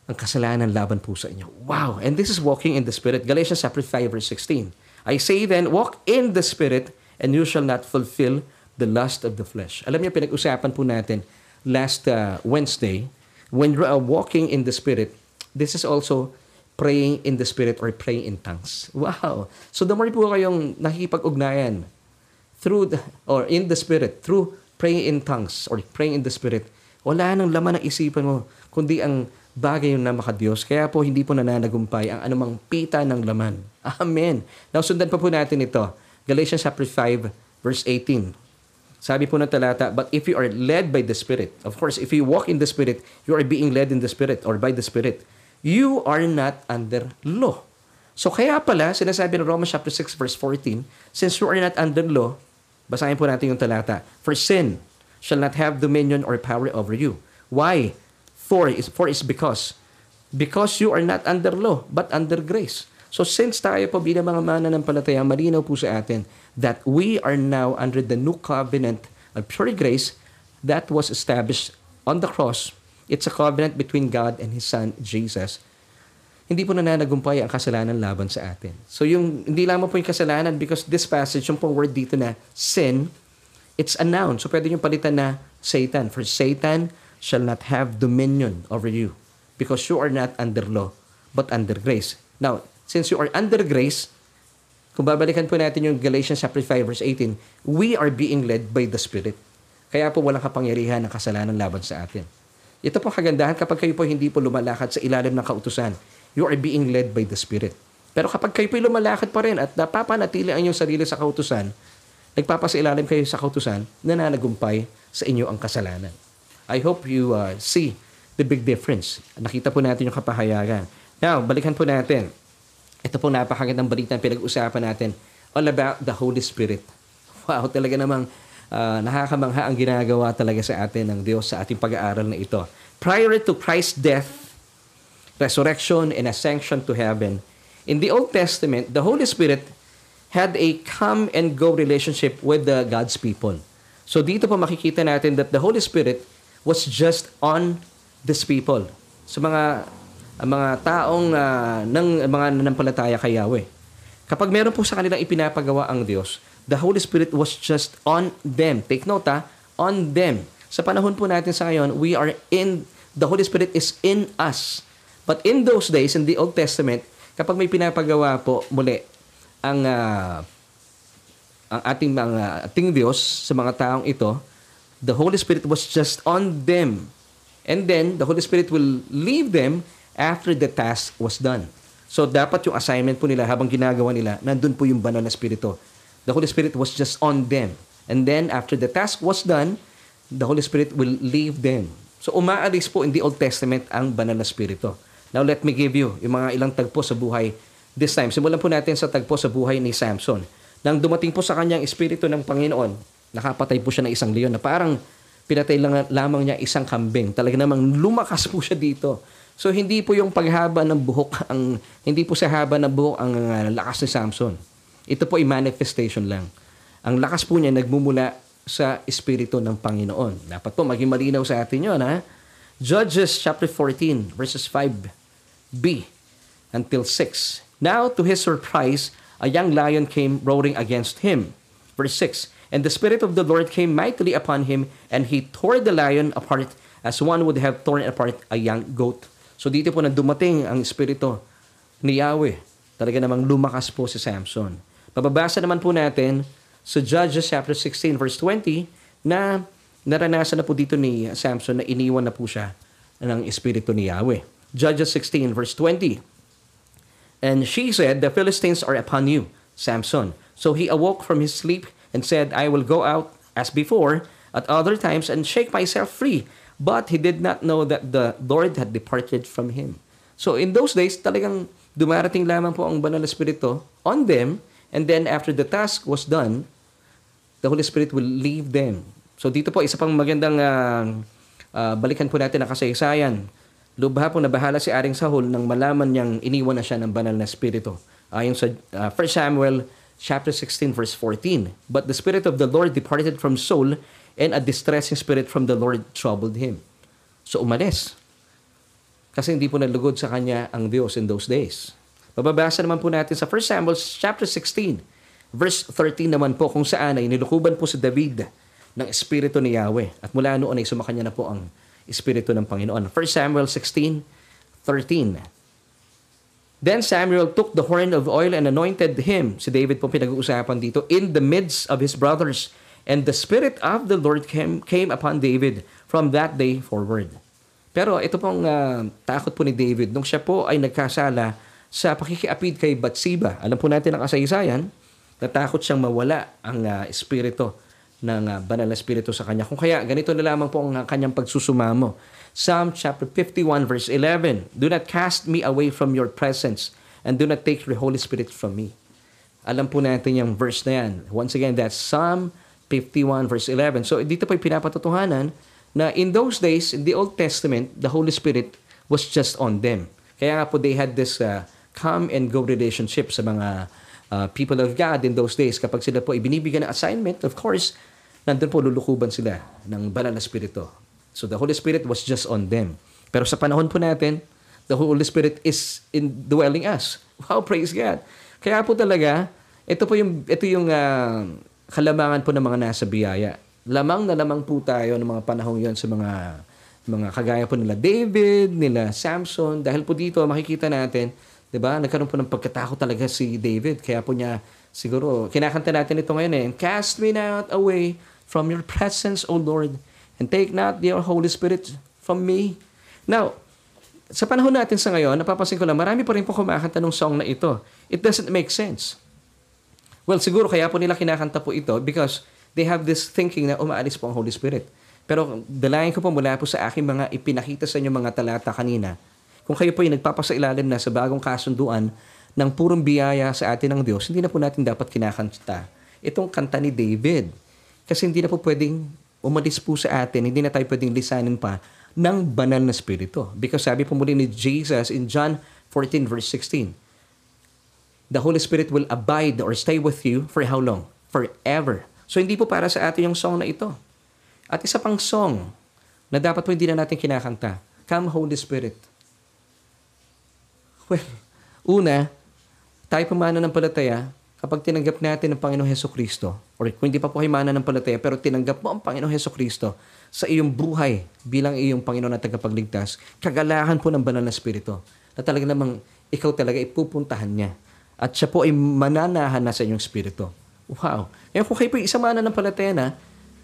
ang kasalanan laban po sa inyo. Wow! And this is walking in the Spirit. Galatians 5 verse 16. I say then, walk in the Spirit, and you shall not fulfill the lust of the flesh. Alam niyo, pinag-usapan po natin last Wednesday, when you are walking in the Spirit, this is also praying in the Spirit or praying in tongues. Wow! So the more po kayong nakikipag-ugnayan through or in the Spirit, through praying in tongues or praying in the Spirit, wala nang laman ng isipan mo, kundi ang bagay yung namakadiyos. Kaya po, hindi po nananagumpay ang anumang pita ng laman. Amen. Now, sundan pa po natin ito. Galatians 5, verse 18. Sabi po ng talata, but if you are led by the Spirit, of course, if you walk in the Spirit, you are being led in the Spirit or by the Spirit. You are not under law. So, kaya pala, sinasabi ng Romans 6, verse 14, since you are not under law, basahin po natin yung talata, for sin shall not have dominion or power over you. Why? For is because you are not under law, but under grace. So since tayo po bilang mga mananampalataya, malinaw po sa atin that we are now under the new covenant of pure grace that was established on the cross. It's a covenant between God and His Son, Jesus. Hindi po nananagumpay ang kasalanan laban sa atin. So yung, hindi lamang po yung kasalanan because this passage, yung pong word dito na sin, it's a noun. So pwede nyo palitan na Satan. For Satan shall not have dominion over you because you are not under law but under grace. Now, since you are under grace, kung babalikan po natin yung Galatians 5 verse 18, we are being led by the Spirit. Kaya po walang kapangyarihan ng kasalanan laban sa atin. Ito po kagandahan kapag kayo po hindi po lumalakad sa ilalim ng kautusan, you are being led by the Spirit. Pero kapag kayo po lumalakad pa rin at napapanatili ang inyong sarili sa kautusan, nagpapasilalim kayo sa kautusan, nananagumpay sa inyo ang kasalanan. I hope you see the big difference. Nakita po natin yung kapahayagan. Now, balikan po natin. Ito po napakagandang balita na pinag-usapan natin all about the Holy Spirit. Wow, talaga namang nakakamangha ang ginagawa talaga sa atin ng Diyos sa ating pag-aaral na ito. Prior to Christ's death, resurrection, and ascension to heaven, in the Old Testament, the Holy Spirit had a come-and-go relationship with the God's people. So dito po makikita natin that the Holy Spirit was just on these people. So mga taong ng mga nanampalataya kay Yahweh. Kapag meron po sa kanilang ipinapagawa ang Diyos, the Holy Spirit was just on them. Take note on them. Sa panahon po natin sa ngayon, we are in, the Holy Spirit is in us. But in those days, in the Old Testament, kapag may pinapagawa po muli ang ang ating mga ating Diyos sa mga taong ito, the Holy Spirit was just on them. And then, the Holy Spirit will leave them after the task was done. So, dapat yung assignment po nila habang ginagawa nila, nandun po yung banal na Espiritu. The Holy Spirit was just on them. And then, after the task was done, the Holy Spirit will leave them. So, umaalis po in the Old Testament ang banal na Espiritu. Now, let me give you yung mga ilang tagpo sa buhay this time. Simulan po natin sa tagpo sa buhay ni Samson. Nang dumating po sa kanyang Espiritu ng Panginoon, nakapatay po siya ng isang leon na parang pinatay lang lamang niya isang kambing. Talaga namang lumakas po siya dito. So, hindi po yung paghaba ng buhok, hindi po sa haba ng buhok ang lakas ni Samson. Ito po ay manifestation lang. Ang lakas po niya nagmumula sa Espiritu ng Panginoon. Dapat po maging malinaw sa atin yun, ha? Judges chapter 14, verses 5b until 6. Now, to his surprise, a young lion came roaring against him. Verse 6. And the Spirit of the Lord came mightily upon him, and he tore the lion apart as one would have torn apart a young goat. So dito po na dumating ang Espiritu ni Yahweh. Talaga namang lumakas po si Samson. Pababasa naman po natin sa Judges chapter 16, verse 20, na naranasan na po dito ni Samson na iniwan na po siya ng Espiritu ni Yahweh. Judges 16, verse 20. And she said, the Philistines are upon you, Samson. So he awoke from his sleep and said, I will go out as before at other times and shake myself free. But he did not know that the Lord had departed from him. So in those days, talagang dumarating lamang po ang banal na Espiritu on them. And then after the task was done, the Holy Spirit will leave them. So dito po, isa pang magandang balikan po natin na kasaysayan. Lubha po nabahala si Aring Saul nang malaman niyang iniwan na siya ng banal na Espiritu. Ayon sa 1 Samuel chapter 16 verse 14. But the Spirit of the Lord departed from Saul, and a distressing spirit from the Lord troubled him. So umalis. Kasi hindi po nalugod sa kanya ang Diyos in those days. Mababasa naman po natin sa 1 Samuel chapter 16 verse 13 naman po, kung saan ay nilukuban po si David ng Espiritu ni Yahweh. At mula noon ay sumakanya na po ang Espiritu ng Panginoon. 1 Samuel 16:13. Then Samuel took the horn of oil and anointed him. Si David po pinag-uusapan dito, in the midst of his brothers. And the Spirit of the Lord came upon David from that day forward. Pero ito pong takot po ni David nung siya po ay nagkasala sa pakikiapid kay Bathsheba. Alam po natin ang kasaysayan, natakot siyang mawala ang Espiritu ng banal na Espiritu sa kanya. Kung kaya, ganito na lamang po ang kanyang pagsusumamo. Psalm chapter 51 verse 11, do not cast me away from your presence, and do not take your Holy Spirit from me. Alam po natin yung verse na yan. Once again, that's Psalm 51 verse 11. So dito po'y pinapatutuhanan na in those days, in the Old Testament, the Holy Spirit was just on them. Kaya nga po, they had this come and go relationship sa mga people of God in those days. Kapag sila po ibinibigyan ng assignment, of course, nandun po lulukuban sila ng banal na Espiritu. So the Holy Spirit was just on them. Pero sa panahon po natin, the Holy Spirit is indwelling us. Wow, praise God. Kaya po talaga, ito yung kalamangan po ng mga nasa biyaya. Lamang na lamang po tayo ng mga panahong yon sa mga kagaya po nila David, nila Samson. Dahil po dito, makikita natin, di ba, nagkaroon po ng pagkatakot talaga si David. Kaya po niya, siguro, kinakanta natin ito ngayon eh, cast me not away from your presence, O Lord, and take not your Holy Spirit from me. Now, sa panahon natin sa ngayon, napapansin ko lang, marami pa rin po kumakanta ng song na ito. It doesn't make sense. Well, siguro kaya po nila kinakanta po ito because they have this thinking na umaalis po ang Holy Spirit. Pero dalayan ko po mula po sa aking mga ipinakita sa inyo mga talata kanina, kung kayo po ay nagpapasailalim na sa bagong kasunduan ng purong biyaya sa atin ng Diyos, hindi na po natin dapat kinakanta itong kanta ni David. Kasi hindi na po pwedeng umalis po sa atin, hindi na tayo pwedeng lisanin pa ng banal na Espiritu. Because sabi po muli ni Jesus in John 14 verse 16, the Holy Spirit will abide or stay with you for how long? Forever. So hindi po para sa atin yung song na ito. At isa pang song na dapat po hindi na natin kinakanta, Come Holy Spirit. Well, una, tayo po mananampalataya kapag tinanggap natin ang Panginoong Hesukristo, or kung hindi pa po kayo mananampalataya, pero tinanggap mo ang Panginoong Hesukristo sa iyong buhay bilang iyong Panginoon na tagapagligtas, kagalahan po ng banal na Espiritu na talaga namang ikaw talaga ipupuntahan niya. At siya po ay mananahan na sa iyong Espiritu. Wow. Ngayon kung kayo po isang mananampalataya na,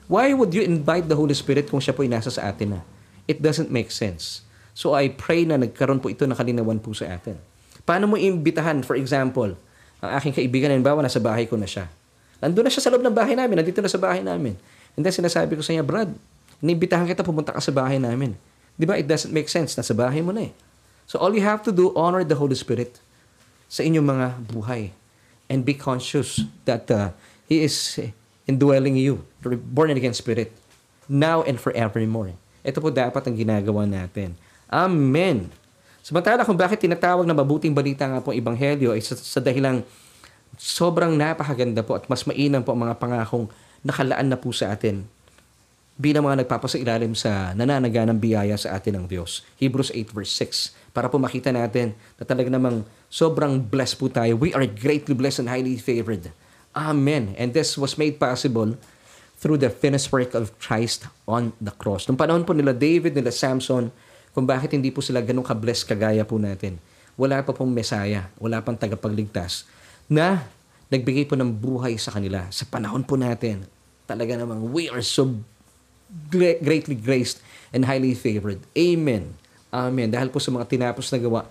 why would you invite the Holy Spirit kung siya po nasa sa atin na? It doesn't make sense. So I pray na nagkaroon po ito ng kalinawan po sa atin. Paano mo iimbitahan, for example, ang aking kaibigan, halimbawa, nasa bahay ko na siya. Nandun na siya sa loob ng bahay namin, nandito na sa bahay namin. And then sinasabi ko sa niya, Brad, iniimbitahan kita, pumunta ka sa bahay namin. Diba? It doesn't make sense. Nasa bahay mo na eh. So all you have to do, honor the Holy Spirit sa inyong mga buhay. And be conscious that He is indwelling you, born again spirit, now and forevermore. Ito po dapat ang ginagawa natin. Amen. Samantala kung bakit tinatawag na mabuting balita nga po ang Ebanghelyo ay sa dahilang sobrang napakaganda po at mas mainam po ang mga pangakong nakalaan na po sa atin bilang mga nagpapasailalim sa nananaga ng biyaya sa atin ng Diyos. Hebrews 8 verse 6. Para po makita natin na talaga namang sobrang blessed po tayo. We are greatly blessed and highly favored. Amen. And this was made possible through the finished work of Christ on the cross. Nung panahon po nila David, nila Samson, kung bakit hindi po sila ganun ka-blessed kagaya po natin. Wala pa pong Mesaya, wala pang tagapagligtas na nagbigay po ng buhay sa kanila. Sa panahon po natin, talaga namang we are so greatly graced and highly favored. Amen. Amen. Dahil po sa mga tinapos na gawa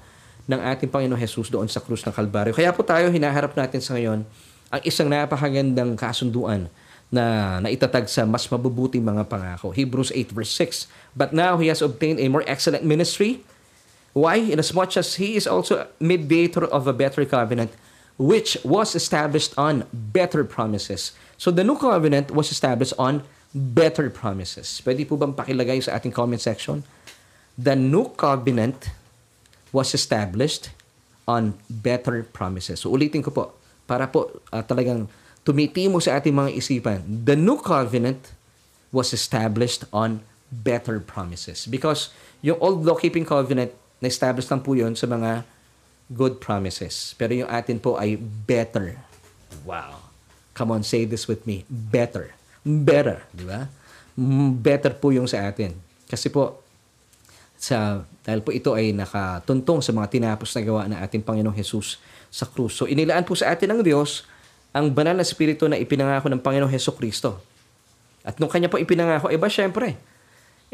ng ating Panginoon Jesus doon sa krus ng Kalbaryo. Kaya po tayo, hinaharap natin sa ngayon ang isang napakagandang kasunduan na naitatag sa mas mabubuting mga pangako. Hebrews 8 verse 6. But now he has obtained a more excellent ministry. Why? Inasmuch as he is also mediator of a better covenant, which was established on better promises. So the new covenant was established on better promises. Pwede po bang pakilagay sa ating comment section? The new covenant was established on better promises. So ulitin ko po, para po talagang tumitimo sa ating mga isipan. The new covenant was established on better promises. Because yung old law-keeping covenant, na-establish lang po yun sa mga good promises. Pero yung atin po ay better. Wow. Come on, say this with me. Better. Better. Di ba? Better po yung sa atin. Kasi po, dahil po ito ay nakatuntong sa mga tinapos na gawa ng ating Panginoong Jesus sa krus. So inilaan po sa atin ng Diyos ang banal na spirito na ipinangako ng Panginoong Hesukristo. At nung kanya po ipinangako, syempre,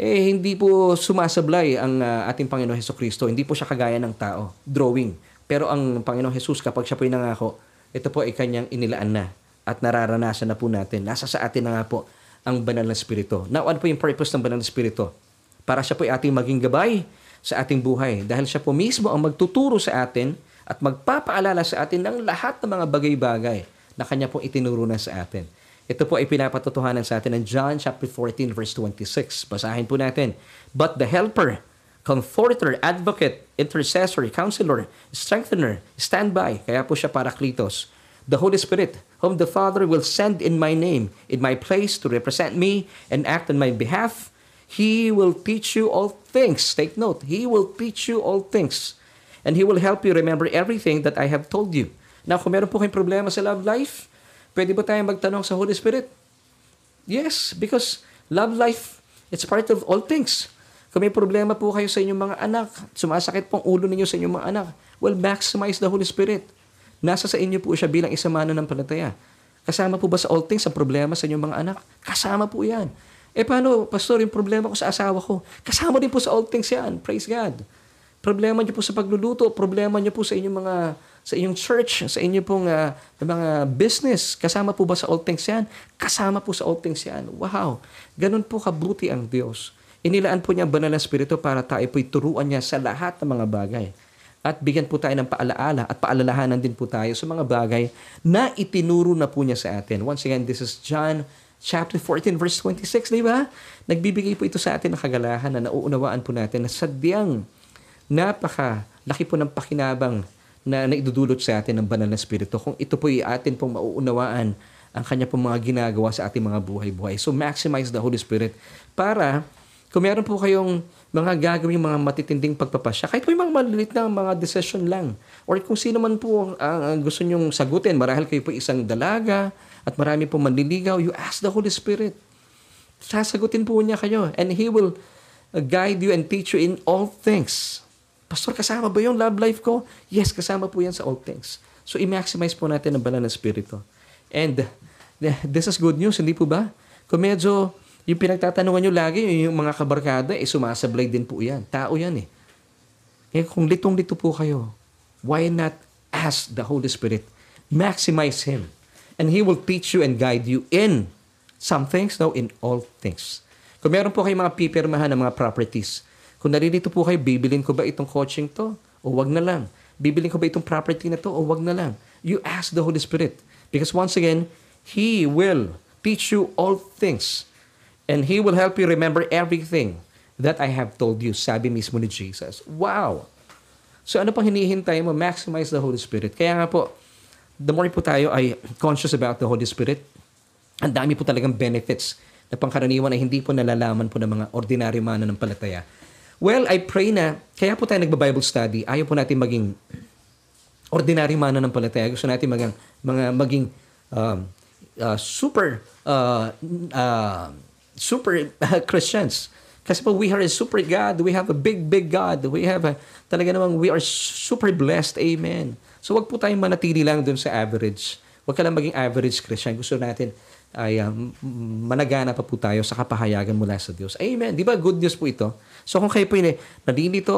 hindi po sumasablay ang ating Panginoong Hesukristo. Hindi po siya kagaya ng tao, drawing. Pero ang Panginoong Jesus, kapag siya po inangako, ito po ay kanyang inilaan na at nararanasan na po natin. Nasa sa atin na nga po ang banal na spirito. Now, ano po yung purpose ng banal na spirito? Para siya po ay ating maging gabay sa ating buhay. Dahil siya po mismo ang magtuturo sa atin at magpapaalala sa atin ng lahat ng mga bagay-bagay na kanya pong itinuro na sa atin. Ito po ay pinapatutuhanan sa atin ng John chapter 14 verse 26. Basahin po natin. But the helper, comforter, advocate, intercessor, counselor, strengthener, standby. Kaya po siya Parakletos. The Holy Spirit, whom the Father will send in my name, in my place to represent me and act on my behalf. He will teach you all things. Take note. He will teach you all things. And He will help you remember everything that I have told you. Now, kung meron po kayong problema sa love life, pwede ba tayong magtanong sa Holy Spirit? Yes, because love life, it's part of all things. Kung may problema po kayo sa inyong mga anak, sumasakit pong ulo ninyo sa inyong mga anak, well, maximize the Holy Spirit. Nasa sa inyo po siya bilang isang mananampalataya. Kasama po ba sa all things ang problema sa inyong mga anak? Kasama po yan. Paano, Pastor, yung problema ko sa asawa ko? Kasama din po sa all things yan. Praise God. Problema niyo po sa pagluluto. Problema niyo po sa inyong church, sa inyong pong mga business. Kasama po ba sa all things yan? Kasama po sa all things yan. Wow. Ganun po kabuti ang Diyos. Inilaan po niya ang banal na spirito para tayo po'y turuan niya sa lahat ng mga bagay. At bigyan po tayo ng paalaala at paalalahanan din po tayo sa mga bagay na itinuro na po niya sa atin. Once again, this is John Chapter 14, verse 26, di ba? Nagbibigay po ito sa atin ng kagalahan na nauunawaan po natin na sadyang napakalaki po ng pakinabang na naidudulot sa atin ng banal na spirito. Kung ito po ay atin pong mauunawaan ang kanya pong mga ginagawa sa ating mga buhay-buhay. So maximize the Holy Spirit para kung meron po kayong mga gagawin, mga matitinding pagpapasya, kahit po yung mga malilit na mga decision lang. Or kung sino man po ang gusto nyong sagutin, marahil kayo po isang dalaga, at marami pong manliligaw, you ask the Holy Spirit. Sasagutin po niya kayo. And He will guide you and teach you in all things. Pastor, kasama ba yung love life ko? Yes, kasama po yan sa all things. So, i-maximize po natin ang banal na spirito. And This is good news, hindi po ba? Kung medyo yung pinagtatanungan nyo lagi, yung mga kabarkada, eh, sumasablay din po yan. Tao yan eh. Kaya kung litong-lito po kayo, why not ask the Holy Spirit? Maximize Him. And He will teach you and guide you in some things, now in all things. Kung meron po kayong mga pipirmahan ng mga properties, kung naririto po kayo, bibilin ko ba itong coaching to? O wag na lang. Bibilin ko ba itong property na to? O wag na lang. You ask the Holy Spirit. Because once again, He will teach you all things. And He will help you remember everything that I have told you, sabi mismo ni Jesus. Wow! So ano pang hinihintay mo? Maximize the Holy Spirit. Kaya nga po, the more po tayo ay conscious about the Holy Spirit, ang dami po talagang benefits na pangkaraniwan ay hindi po nalalaman po ng mga ordinary mananampalataya. Well, I pray na, kaya po tayo nagba-Bible study, ayaw po natin maging ordinary mananampalataya. Gusto natin maging super Christians. Kasi po, we are a super God. We have a big, big God. We have a, talaga namang, we are super blessed. Amen. So, wag po tayong manatili lang dun sa average. Wag ka lang maging average Christian. Gusto natin ay managana pa po tayo sa kapahayagan mula sa Diyos. Amen. Di ba? Good news po ito. So, kung kayo po yun, nalilito,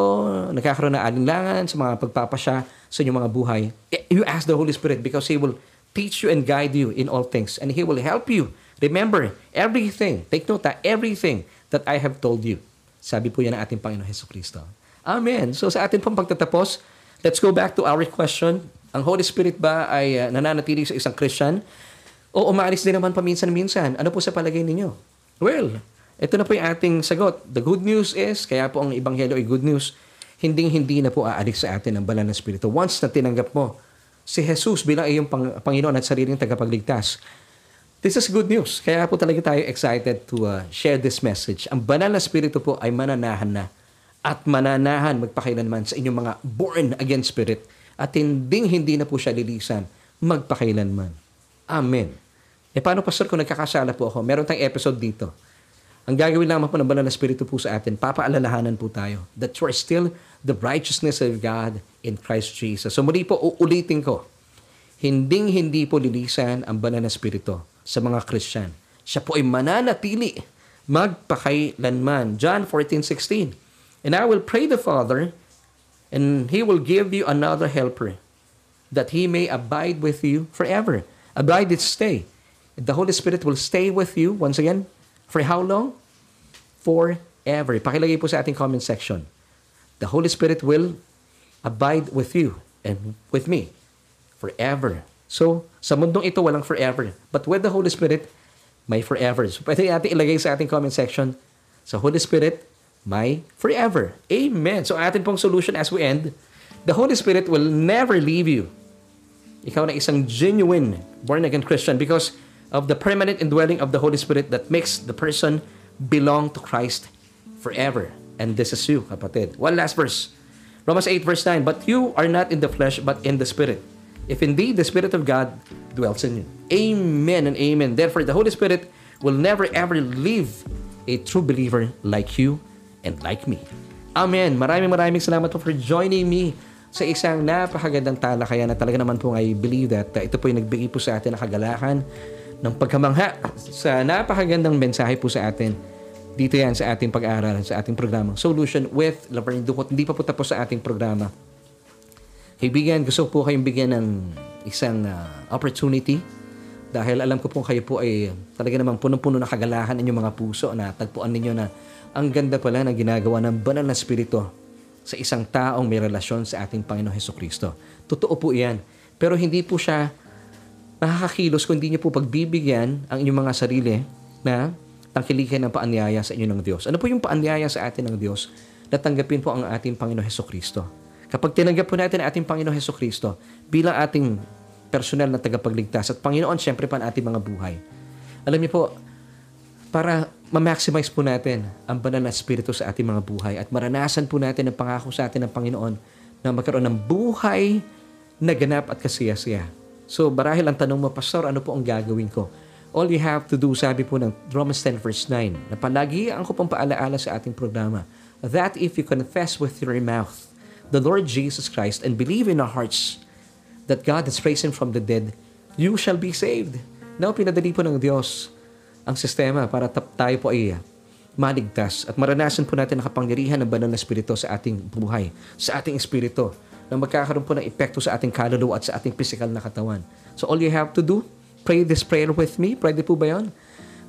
nagkakaroon na alinlangan sa mga pagpapasya sa inyong mga buhay, you ask the Holy Spirit because He will teach you and guide you in all things. And He will help you. Remember, everything. Take note, everything that I have told you. Sabi po yan ng ating Panginoon Jesucristo. Amen. So sa atin pong pagtatapos, let's go back to our question. Ang Holy Spirit ba ay nananatili sa isang Christian? O umaalis din naman paminsan-minsan? Ano po sa palagay ninyo? Well, ito na po yung ating sagot. The good news is, kaya po ang Ebanghelyo ay good news, hinding-hindi na po aalis sa atin ang banal na Espiritu. Once na tinanggap mo si Jesus bilang iyong Panginoon at sariling tagapagligtas, this is good news. Kaya po talaga tayo excited to share this message. Ang banal na Espiritu po ay mananahan na at mananahan magpakailanman sa inyong mga born-again spirit at hindi na po siya lilisan magpakailanman. Amen. E paano, Pastor, kung nagkakasala po ako? Meron tayong episode dito. Ang gagawin lamang po ng banal na Espiritu po sa atin, papaalalahanan po tayo that you are still the righteousness of God in Christ Jesus. So muli po, uulitin ko, hindi po lilisan ang banal na Espiritu sa mga Christian. Siya po ay mananatili magpakailanman. John 14:16. And I will pray the Father, and He will give you another helper, that He may abide with you forever. Abide is stay. The Holy Spirit will stay with you, once again, for how long? Forever. Pakilagay po sa ating comment section. The Holy Spirit will abide with you and with me forever. So, sa mundong ito, walang forever. But with the Holy Spirit, may forever. So, pwede natin ilagay sa ating comment section, sa Holy Spirit, may forever. Amen. So, atin pong solution as we end, the Holy Spirit will never leave you. Ikaw na isang genuine born-again Christian because of the permanent indwelling of the Holy Spirit that makes the person belong to Christ forever. And this is you, kapatid. One last verse. Romans 8:9, but you are not in the flesh, but in the Spirit, if indeed the Spirit of God dwells in you. Amen and amen. Therefore, the Holy Spirit will never ever leave a true believer like you and like me. Amen. Maraming salamat po for joining me sa isang napakagandang talakayan na talaga naman po I believe that ito po yung nagbigay po sa atin ng kagalakan, ng pagkamangha sa napakagandang mensahe po sa atin. Dito yan sa ating pag-aaral, sa ating programang Solution with Labyrinth Ducot. Hindi pa po tapos sa ating programa. Kaibigan, gusto po kayong bigyan ng isang opportunity dahil alam ko po kayo po ay talaga namang punong-puno na kagalahan ng mga puso na tagpuan ninyo na ang ganda pala ng ginagawa ng banal na Espiritu sa isang taong may relasyon sa ating Panginoon Jesucristo. Totoo po iyan. Pero hindi po siya makakakilos kung hindi niyo po pagbibigyan ang inyong mga sarili na tangkilikin ng paanyaya sa inyo ng Diyos. Ano po yung paanyaya sa atin ng Diyos na tanggapin po ang ating Panginoon Jesucristo? Kapag tinanggap po natin ang ating Panginoon Jesucristo bilang ating personal na tagapagligtas at Panginoon, siyempre pa ang ating mga buhay. Alam niyo po, para ma-maximize po natin ang banal na Espiritu sa ating mga buhay at maranasan po natin ang pangako sa atin ng Panginoon na magkaroon ng buhay na ganap at kasiyasiya. So, marahil ang tanong mo, Pastor, ano po ang gagawin ko? All you have to do, sabi po ng Romans 10:9, na palagi ang ko pong paalaala sa ating programa, that if you confess with your mouth the Lord Jesus Christ and believe in our hearts that God has raised Him from the dead, you shall be saved. Now, pinadali po ng Diyos ang sistema para tayo po ay maligtas at maranasan po natin ang kapangyarihan ng banal na espiritu sa ating buhay, sa ating espiritu, na magkakaroon po ng epekto sa ating kaluluwa at sa ating physical na katawan. So all you have to do, pray this prayer with me. Pwede po ba yun?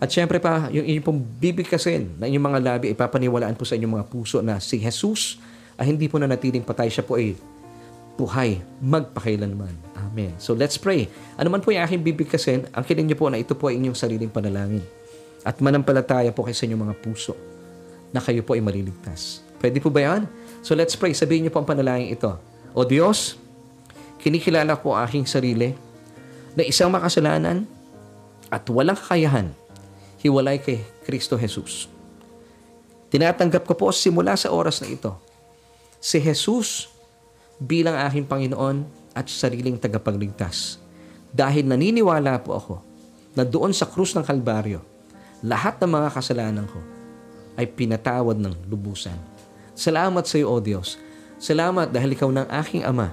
At syempre pa, yung inyong pong bibigkasin na inyong mga labi, ipapaniwalaan po sa inyong mga puso na si Jesus ay hindi po na natiling patay, siya po ay buhay magpakailanman. Amen. So let's pray. Ano man po yung aking bibigkasin, angkinin niyo po na ito po ay inyong sariling panalangin. At manampalataya po kayo sa inyong mga puso na kayo po ay maliligtas. Pwede po ba yan? So let's pray. Sabihin niyo po ang panalangin ito. O Diyos, kinikilala ko ang aking sarili na isang makasalanan at walang kakayahan hiwalay kay Kristo Jesus. Tinatanggap ko po simula sa oras na ito si Jesus bilang aking Panginoon at sariling tagapagligtas. Dahil naniniwala po ako na doon sa krus ng Kalbaryo, lahat ng mga kasalanan ko ay pinatawad ng lubusan. Salamat sa iyo, O Diyos. Salamat dahil ikaw ng aking Ama.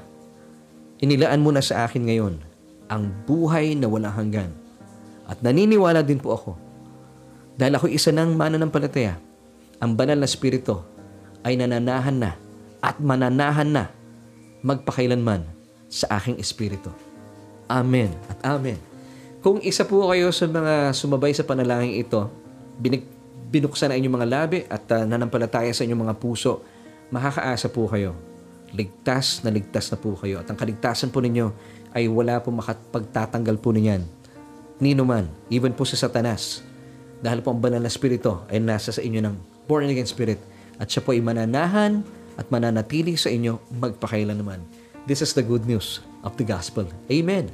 Inilaan mo na sa akin ngayon ang buhay na walang hanggan. At naniniwala din po ako, dahil ako isa ng mananampalataya, ang banal na espiritu ay nananahan na at mananahan na magpakailanman sa aking espiritu. Amen at amen. Kung isa po kayo sa mga sumabay sa panalangin ito, binuksan na inyong mga labi at nanampalataya sa inyong mga puso, makakaasa po kayo. Ligtas na po kayo. At ang kaligtasan po ninyo ay wala po makapagtatanggal po niyan. Nino man, even po sa Satanas. Dahil po ang banal na espiritu ay nasa sa inyo ng born again spirit. At siya po ay mananahan at mananatili sa inyo magpakailanman. This is the good news of the gospel. Amen.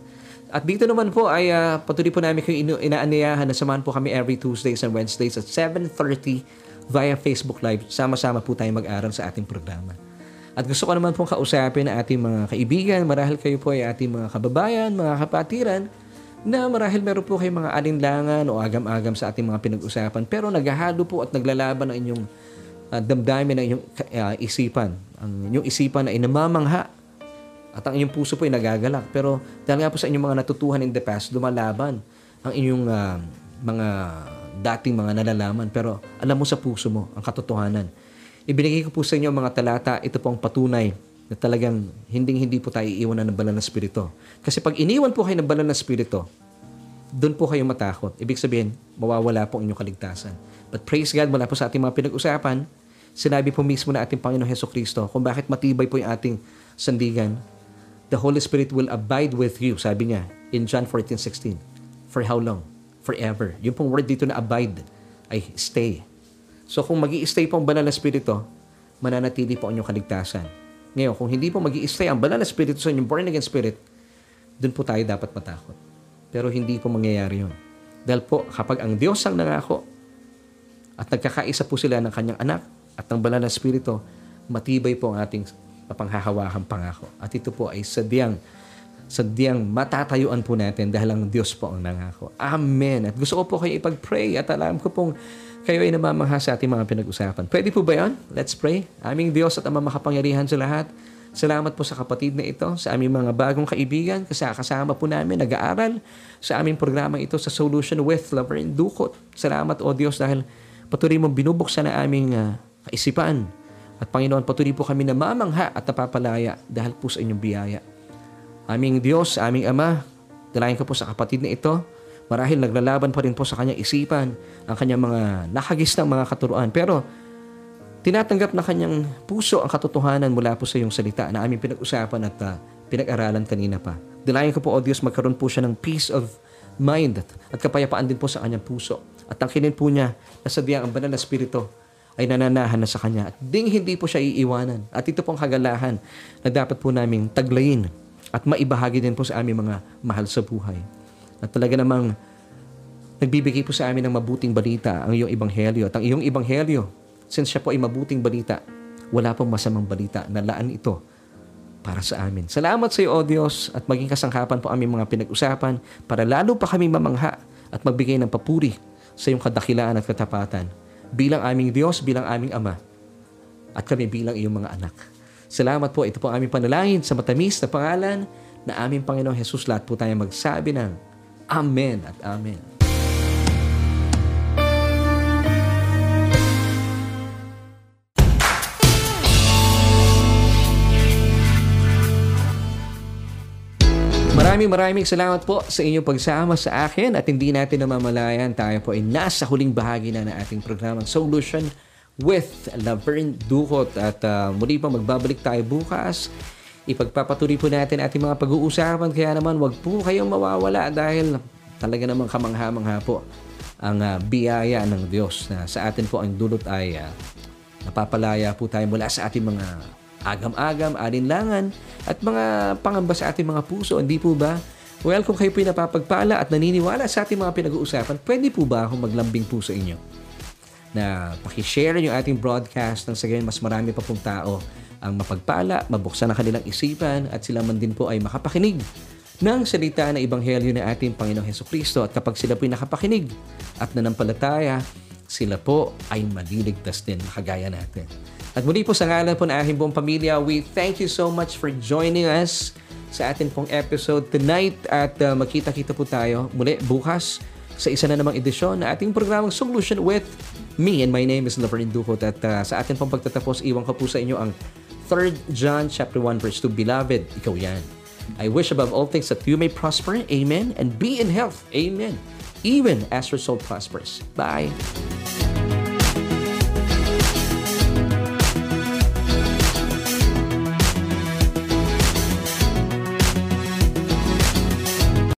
At dito naman po ay patuloy po namin kayong inaanayahan na samahan po kami every Tuesdays and Wednesdays at 7:30 via Facebook Live. Sama-sama po tayong mag-aral sa ating programa. At gusto ko naman pong kausapin ang ating mga kaibigan. Marahil kayo po ay ating mga kababayan, mga kapatiran, na marahil meron po kayong mga alinlangan o agam-agam sa ating mga pinag-usapan. Pero naghahalo po at naglalaban ang inyong damdamin, ang inyong isipan. Ang inyong isipan ay namamangha. At ang inyong puso po ay nagagalak. Pero dahil nga po sa inyong mga natutuhan in the past, lumalaban ang inyong mga dating mga nalalaman. Pero alam mo sa puso mo ang katotohanan. Ibinigay ko po sa inyo mga talata. Ito po ang patunay na talagang hindi po tayo iiwanan ng banal na espiritu. Kasi pag iniwan po kayo ng banal na espiritu, doon po kayo matakot. Ibig sabihin, mawawala po ang inyong kaligtasan. But praise God, mula po sa ating mga pinag-usapan, sinabi po mismo na ating Panginoon Hesus Kristo kung bakit matibay po yung ating sandigan. The Holy Spirit will abide with you, sabi niya, in John 14:16. For how long? Forever. Yung pong word dito na abide ay stay. So kung mag-i-stay po ang banal na espiritu, mananatili po ang inyong kaligtasan. Ngayon, kung hindi po mag-i-stay ang banal na espiritu sa inyong born again spirit, dun po tayo dapat matakot. Pero hindi po mangyayari yun. Dahil po, kapag ang Diyos ang nangako at nagkakaisa po sila ng kanyang anak at ng banal na espiritu, matibay po ang ating mapanghahawakan pangako. At ito po ay sadyang matatayuan po natin dahil ang Diyos po ang nangako. Amen. At gusto ko po kayo ipag-pray at alam ko pong kayo ay namamangha sa ating mga pinag-usapan. Pwede po ba yun? Let's pray. Aming Diyos at Ama makapangyarihan sa lahat, salamat po sa kapatid na ito, sa aming mga bagong kaibigan, kasama po namin, nag-aaral sa aming programa ito sa Solution with Loren Ducote. Salamat o Diyos dahil patuloy mong binubuksan na aming kaisipan. At Panginoon, patuloy po kami na mamangha at napapalaya dahil po sa inyong biyaya. Aming Diyos, aming Ama, dalayan ko po sa kapatid na ito. Marahil naglalaban pa rin po sa kanyang isipan ang kanyang mga nakagisnang mga katuruan. Pero tinatanggap na kanyang puso ang katotohanan mula po sa iyong salita na aming pinag-usapan at pinag-aralan kanina pa. Dalayan ko po, O Diyos, magkaroon po siya ng peace of mind at kapayapaan din po sa kanyang puso. At tangkinin po niya na sadyang ang banal na espiritu ay nananahan na sa kanya. At hindi po siya iiwanan. At ito pong kagalahan na dapat po naming taglayin at maibahagi din po sa aming mga mahal sa buhay. At talaga namang nagbibigay po sa amin ng mabuting balita ang iyong ebanghelyo. At ang iyong ebanghelyo, since siya po ay mabuting balita, wala pong masamang balita na laan ito para sa amin. Salamat sa iyo, O Diyos, at maging kasangkapan po aming mga pinag-usapan para lalo pa kami mamangha at magbigay ng papuri sa iyong kadakilaan at katapatan. Bilang aming Diyos, bilang aming Ama, at kami bilang iyong mga anak. Salamat po. Ito po ang aming panalangin sa matamis na pangalan na aming Panginoong Jesus. Lahat po tayo magsabi ng Amen at amen. Maraming salamat po sa inyong pagsama sa akin at hindi natin namamalayan tayo po ay nasa huling bahagi na ng ating programang Solution with Labyrinth Ducot at muli pa magbabalik tayo bukas. Ipagpapatuloy po natin ating mga pag-uusapan kaya naman wag po kayong mawawala dahil talaga namang kamangha-mangha po ang biyaya ng Diyos na sa atin po ang dulot ay napapalaya po tayo mula sa ating mga agam-agam, alinlangan at mga pangamba sa ating mga puso, hindi po ba? Well, kung kayo po ay napapagpala at naniniwala sa ating mga pinag-uusapan, pwede po ba akong maglambing po sa inyo? Na pakishare yung ating broadcast nang sa gayon mas marami pa pong tao ang mapagpala, mabuksan ang kanilang isipan at sila man din po ay makapakinig ng salita na Ebanghelyo na ating Panginoong Hesukristo at kapag sila po ay nakapakinig at nanampalataya, sila po ay maliligtas din, makagaya natin. At muli po sa ngalan po ng aking buong pamilya, we thank you so much for joining us sa atin pong episode tonight at makita-kita po tayo muli bukas sa isa na namang edisyon na ating programang Solution with me and my name is Labyrinth Ducot at sa atin pong pagtatapos, iwan ko po sa inyo ang 3 John chapter 1 verse 2, Beloved, ikaw yan. I wish above all things that you may prosper, amen, and be in health, amen, even as your soul prospers. Bye!